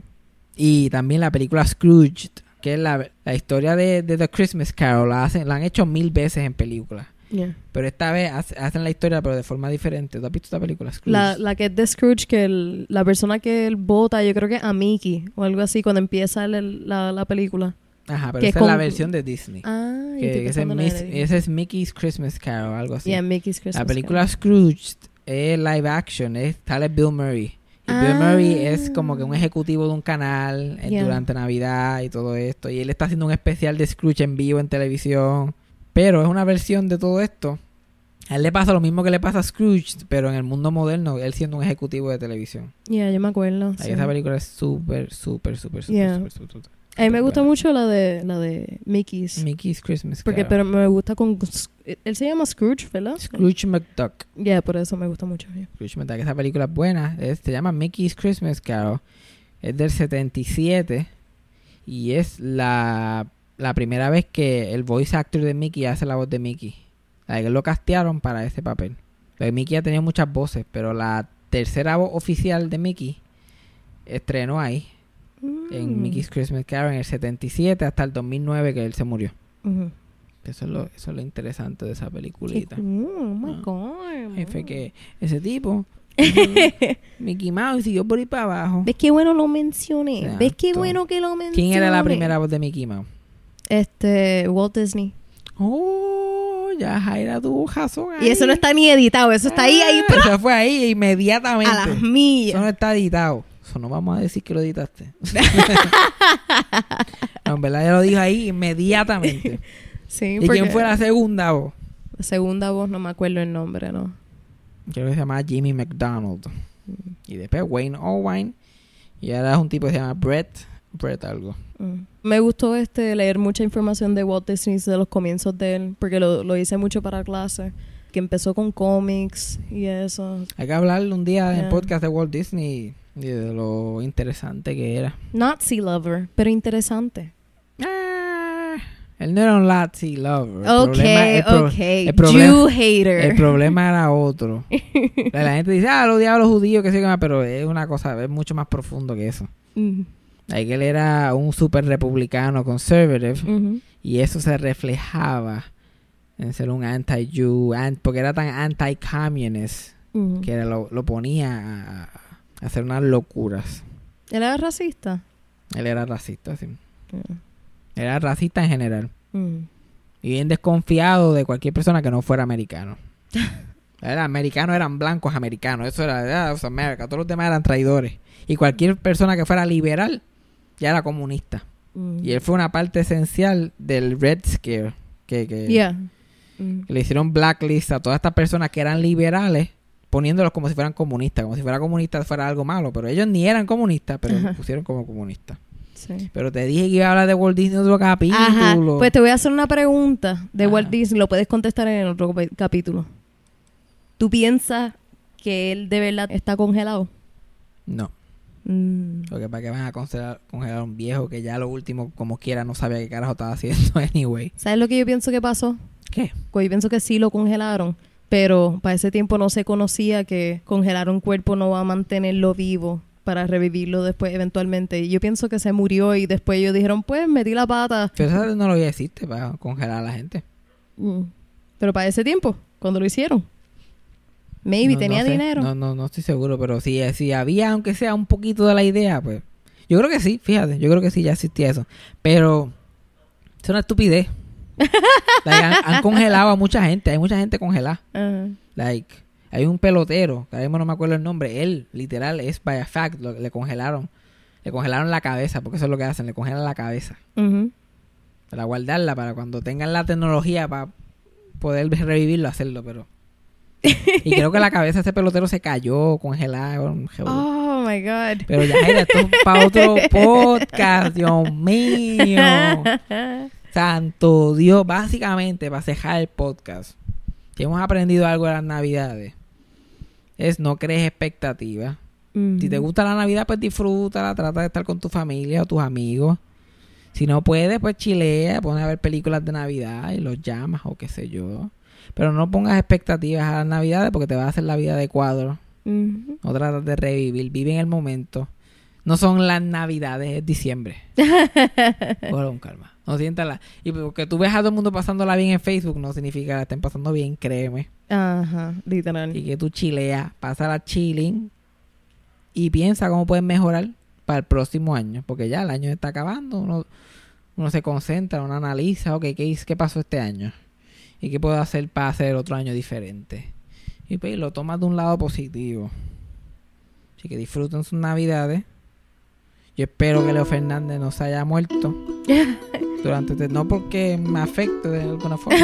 Y también la película Scrooge, que es la, la historia de, de The Christmas Carol. La, hacen, la han hecho mil veces en películas. Yeah. Pero esta vez hace, hacen la historia, pero de forma diferente. ¿Tú has visto esta película, Scrooge? La, la que es de Scrooge, que el, la persona que él vota, yo creo que a Mickey o algo así, cuando empieza el, la, la película. Ajá, pero esa con... es la versión de Disney. Ah, que, que ese, Miss, ese es Mickey's Christmas Carol, algo así. Yeah, Mickey's Christmas Carol. La película Carol. Scrooge es live action, es tal es Bill Murray. Y ah. Bill Murray es como que un ejecutivo de un canal yeah. durante Navidad y todo esto. Y él está haciendo un especial de Scrooge en vivo en televisión. Pero es una versión de todo esto. A él le pasa lo mismo que le pasa a Scrooge, pero en el mundo moderno, él siendo un ejecutivo de televisión. Yeah, yo me acuerdo. Ahí sí. Esa película es súper, súper, súper, súper, yeah. súper, súper, súper. A mí me gusta bueno. mucho la de la de Mickey's. Mickey's Christmas Carol. Porque, pero me gusta con... Él se llama Scrooge, ¿verdad? Scrooge McDuck. Ya, yeah, por eso me gusta mucho. Yeah. Scrooge McDuck. Esa película es buena. Es, se llama Mickey's Christmas Carol. Es del setenta y siete. Y es la, la primera vez que el voice actor de Mickey hace la voz de Mickey. La que lo castearon para ese papel. Porque Mickey ya tenía muchas voces, pero la tercera voz oficial de Mickey estrenó ahí. En Mickey's Christmas Carol en el setenta y siete hasta el dos mil nueve que él se murió. Uh-huh. Eso es lo, eso es lo interesante de esa peliculita. Qué, oh my God. Ah, fue que ese tipo Mickey Mouse siguió por ahí para abajo. ¿Ves qué bueno lo mencioné? Exacto. ¿Ves qué bueno que lo mencioné? ¿Quién era la primera voz de Mickey Mouse? Este, Walt Disney. Oh, ya Jaira tuvo razón ahí. Y eso no está ni editado, eso está ah, ahí ahí. ¡Pra! Eso fue ahí inmediatamente. A las millas. Eso no está editado. Eso no vamos a decir que lo editaste. No, en verdad ya lo dijo ahí inmediatamente. Sí, ¿y quién fue la segunda voz? La segunda voz no me acuerdo el nombre, ¿no? Creo que se llamaba Jimmy McDonald. Mm. Y después Wayne Owen. Y ahora es un tipo que se llama Brett. Brett algo. Mm. Me gustó este leer mucha información de Walt Disney de los comienzos de él. Porque lo, lo hice mucho para clase. Que empezó con cómics y eso. Hay que hablarle un día yeah. en podcast de Walt Disney... Y de lo interesante que era. Nazi lover, pero interesante. Ah, él no era un Nazi lover. El ok, problema, el pro, ok. El problema, Jew hater. El problema era otro. La gente dice, ah, lo odiaba a los judíos, que sí, pero es una cosa, es mucho más profundo que eso. Uh-huh. Ahí que él era un super republicano conservative uh-huh. y eso se reflejaba en ser un anti-Jew, porque era tan anti-communist uh-huh. que lo, lo ponía a hacer unas locuras. ¿Él era racista? Él era racista, sí. Yeah. Era racista en general. Mm. Y bien desconfiado de cualquier persona que no fuera americano. Era americano, eran blancos americanos. Eso era, era o sea, América. Todos los demás eran traidores. Y cualquier persona que fuera liberal ya era comunista. Mm. Y él fue una parte esencial del Red Scare. Que, que, yeah. mm. que le hicieron blacklist a todas estas personas que eran liberales, poniéndolos como si fueran comunistas, como si fuera comunista fuera algo malo, pero ellos ni eran comunistas, pero ajá. los pusieron como comunistas. Sí. Pero te dije que iba a hablar de Walt Disney en otro capítulo. Ajá. Pues te voy a hacer una pregunta de ajá. Walt Disney, lo puedes contestar en el otro capítulo. ¿Tú piensas que él de verdad está congelado? No. Mm. Porque para qué van a congelar, congelar a un viejo que ya lo último, como quiera, no sabía qué carajo estaba haciendo anyway. ¿Sabes lo que yo pienso que pasó? ¿Qué? Pues yo pienso que sí lo congelaron. Pero para ese tiempo no se conocía que congelar un cuerpo no va a mantenerlo vivo para revivirlo después eventualmente. Y yo pienso que se murió y después ellos dijeron, pues, metí la pata. Pero esa tecnología existe para congelar a la gente. Mm. Pero para ese tiempo, cuando lo hicieron. Maybe no, tenía no sé. dinero. No, no, no estoy seguro, pero si, si había, aunque sea un poquito de la idea, pues... Yo creo que sí, fíjate. Yo creo que sí, ya existía eso. Pero... es una estupidez. Like, han, han congelado a mucha gente. Hay mucha gente congelada. Uh-huh. Like, hay un pelotero, que ahora mismo no me acuerdo el nombre. Él, literal, es by a fact. Lo, le congelaron. Le congelaron la cabeza, porque eso es lo que hacen. Le congelan la cabeza. Uh-huh. Para guardarla, para cuando tengan la tecnología para poder revivirlo, hacerlo, pero... Y creo que la cabeza de ese pelotero se cayó, congelada. Oh, my God. Pero ya, Jaira, esto es para otro podcast, Dios mío. Santo Dios, básicamente, para cejar el podcast. Si hemos aprendido algo de las Navidades, es no crees expectativas. Mm-hmm. Si te gusta la Navidad, pues disfrútala, trata de estar con tu familia o tus amigos. Si no puedes, pues chilea, pones a ver películas de Navidad y los llamas o qué sé yo. Pero no pongas expectativas a las Navidades porque te va a hacer la vida de cuadro. Uh-huh. No tratas de revivir. Vive en el momento. No son las Navidades, es diciembre. Cógelo con calma. No sientas la... Y porque tú ves a todo el mundo pasándola bien en Facebook, no significa que la estén pasando bien, créeme. Ajá, uh-huh. Literal. Y que tú chileas, pasa la chilling y piensa cómo puedes mejorar para el próximo año. Porque ya el año está acabando. Uno, uno se concentra, uno analiza, ok, ¿qué, qué pasó este año? ¿Y qué puedo hacer para hacer otro año diferente? Y pues lo tomas de un lado positivo. Así que disfruten sus Navidades. Yo espero que Leo Fernández no se haya muerto. Durante este, no porque me afecte de alguna forma.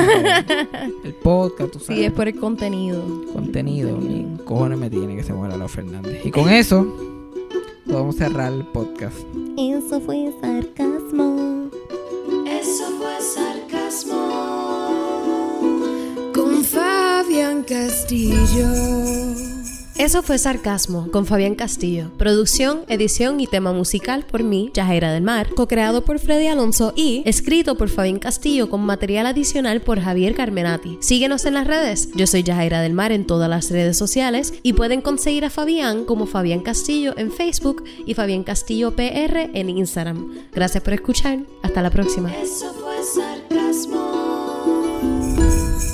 El podcast, tú sabes. Sí, es por el contenido. Contenido. El contenido. Y cojones me tiene que se muera Leo Fernández. Y con eso, podemos cerrar el podcast. Eso fue sarcasmo. Eso fue sarcasmo. Fabián Castillo. Eso fue Sarcasmo con Fabián Castillo. Producción, edición y tema musical por mí, Jaira del Mar. Co-creado por Freddy Alonso y escrito por Fabián Castillo con material adicional por Javier Carmenati. Síguenos en las redes. Yo soy Jaira del Mar en todas las redes sociales y pueden conseguir a Fabián como Fabián Castillo en Facebook y Fabián Castillo P R en Instagram. Gracias por escuchar. Hasta la próxima. Eso fue Sarcasmo.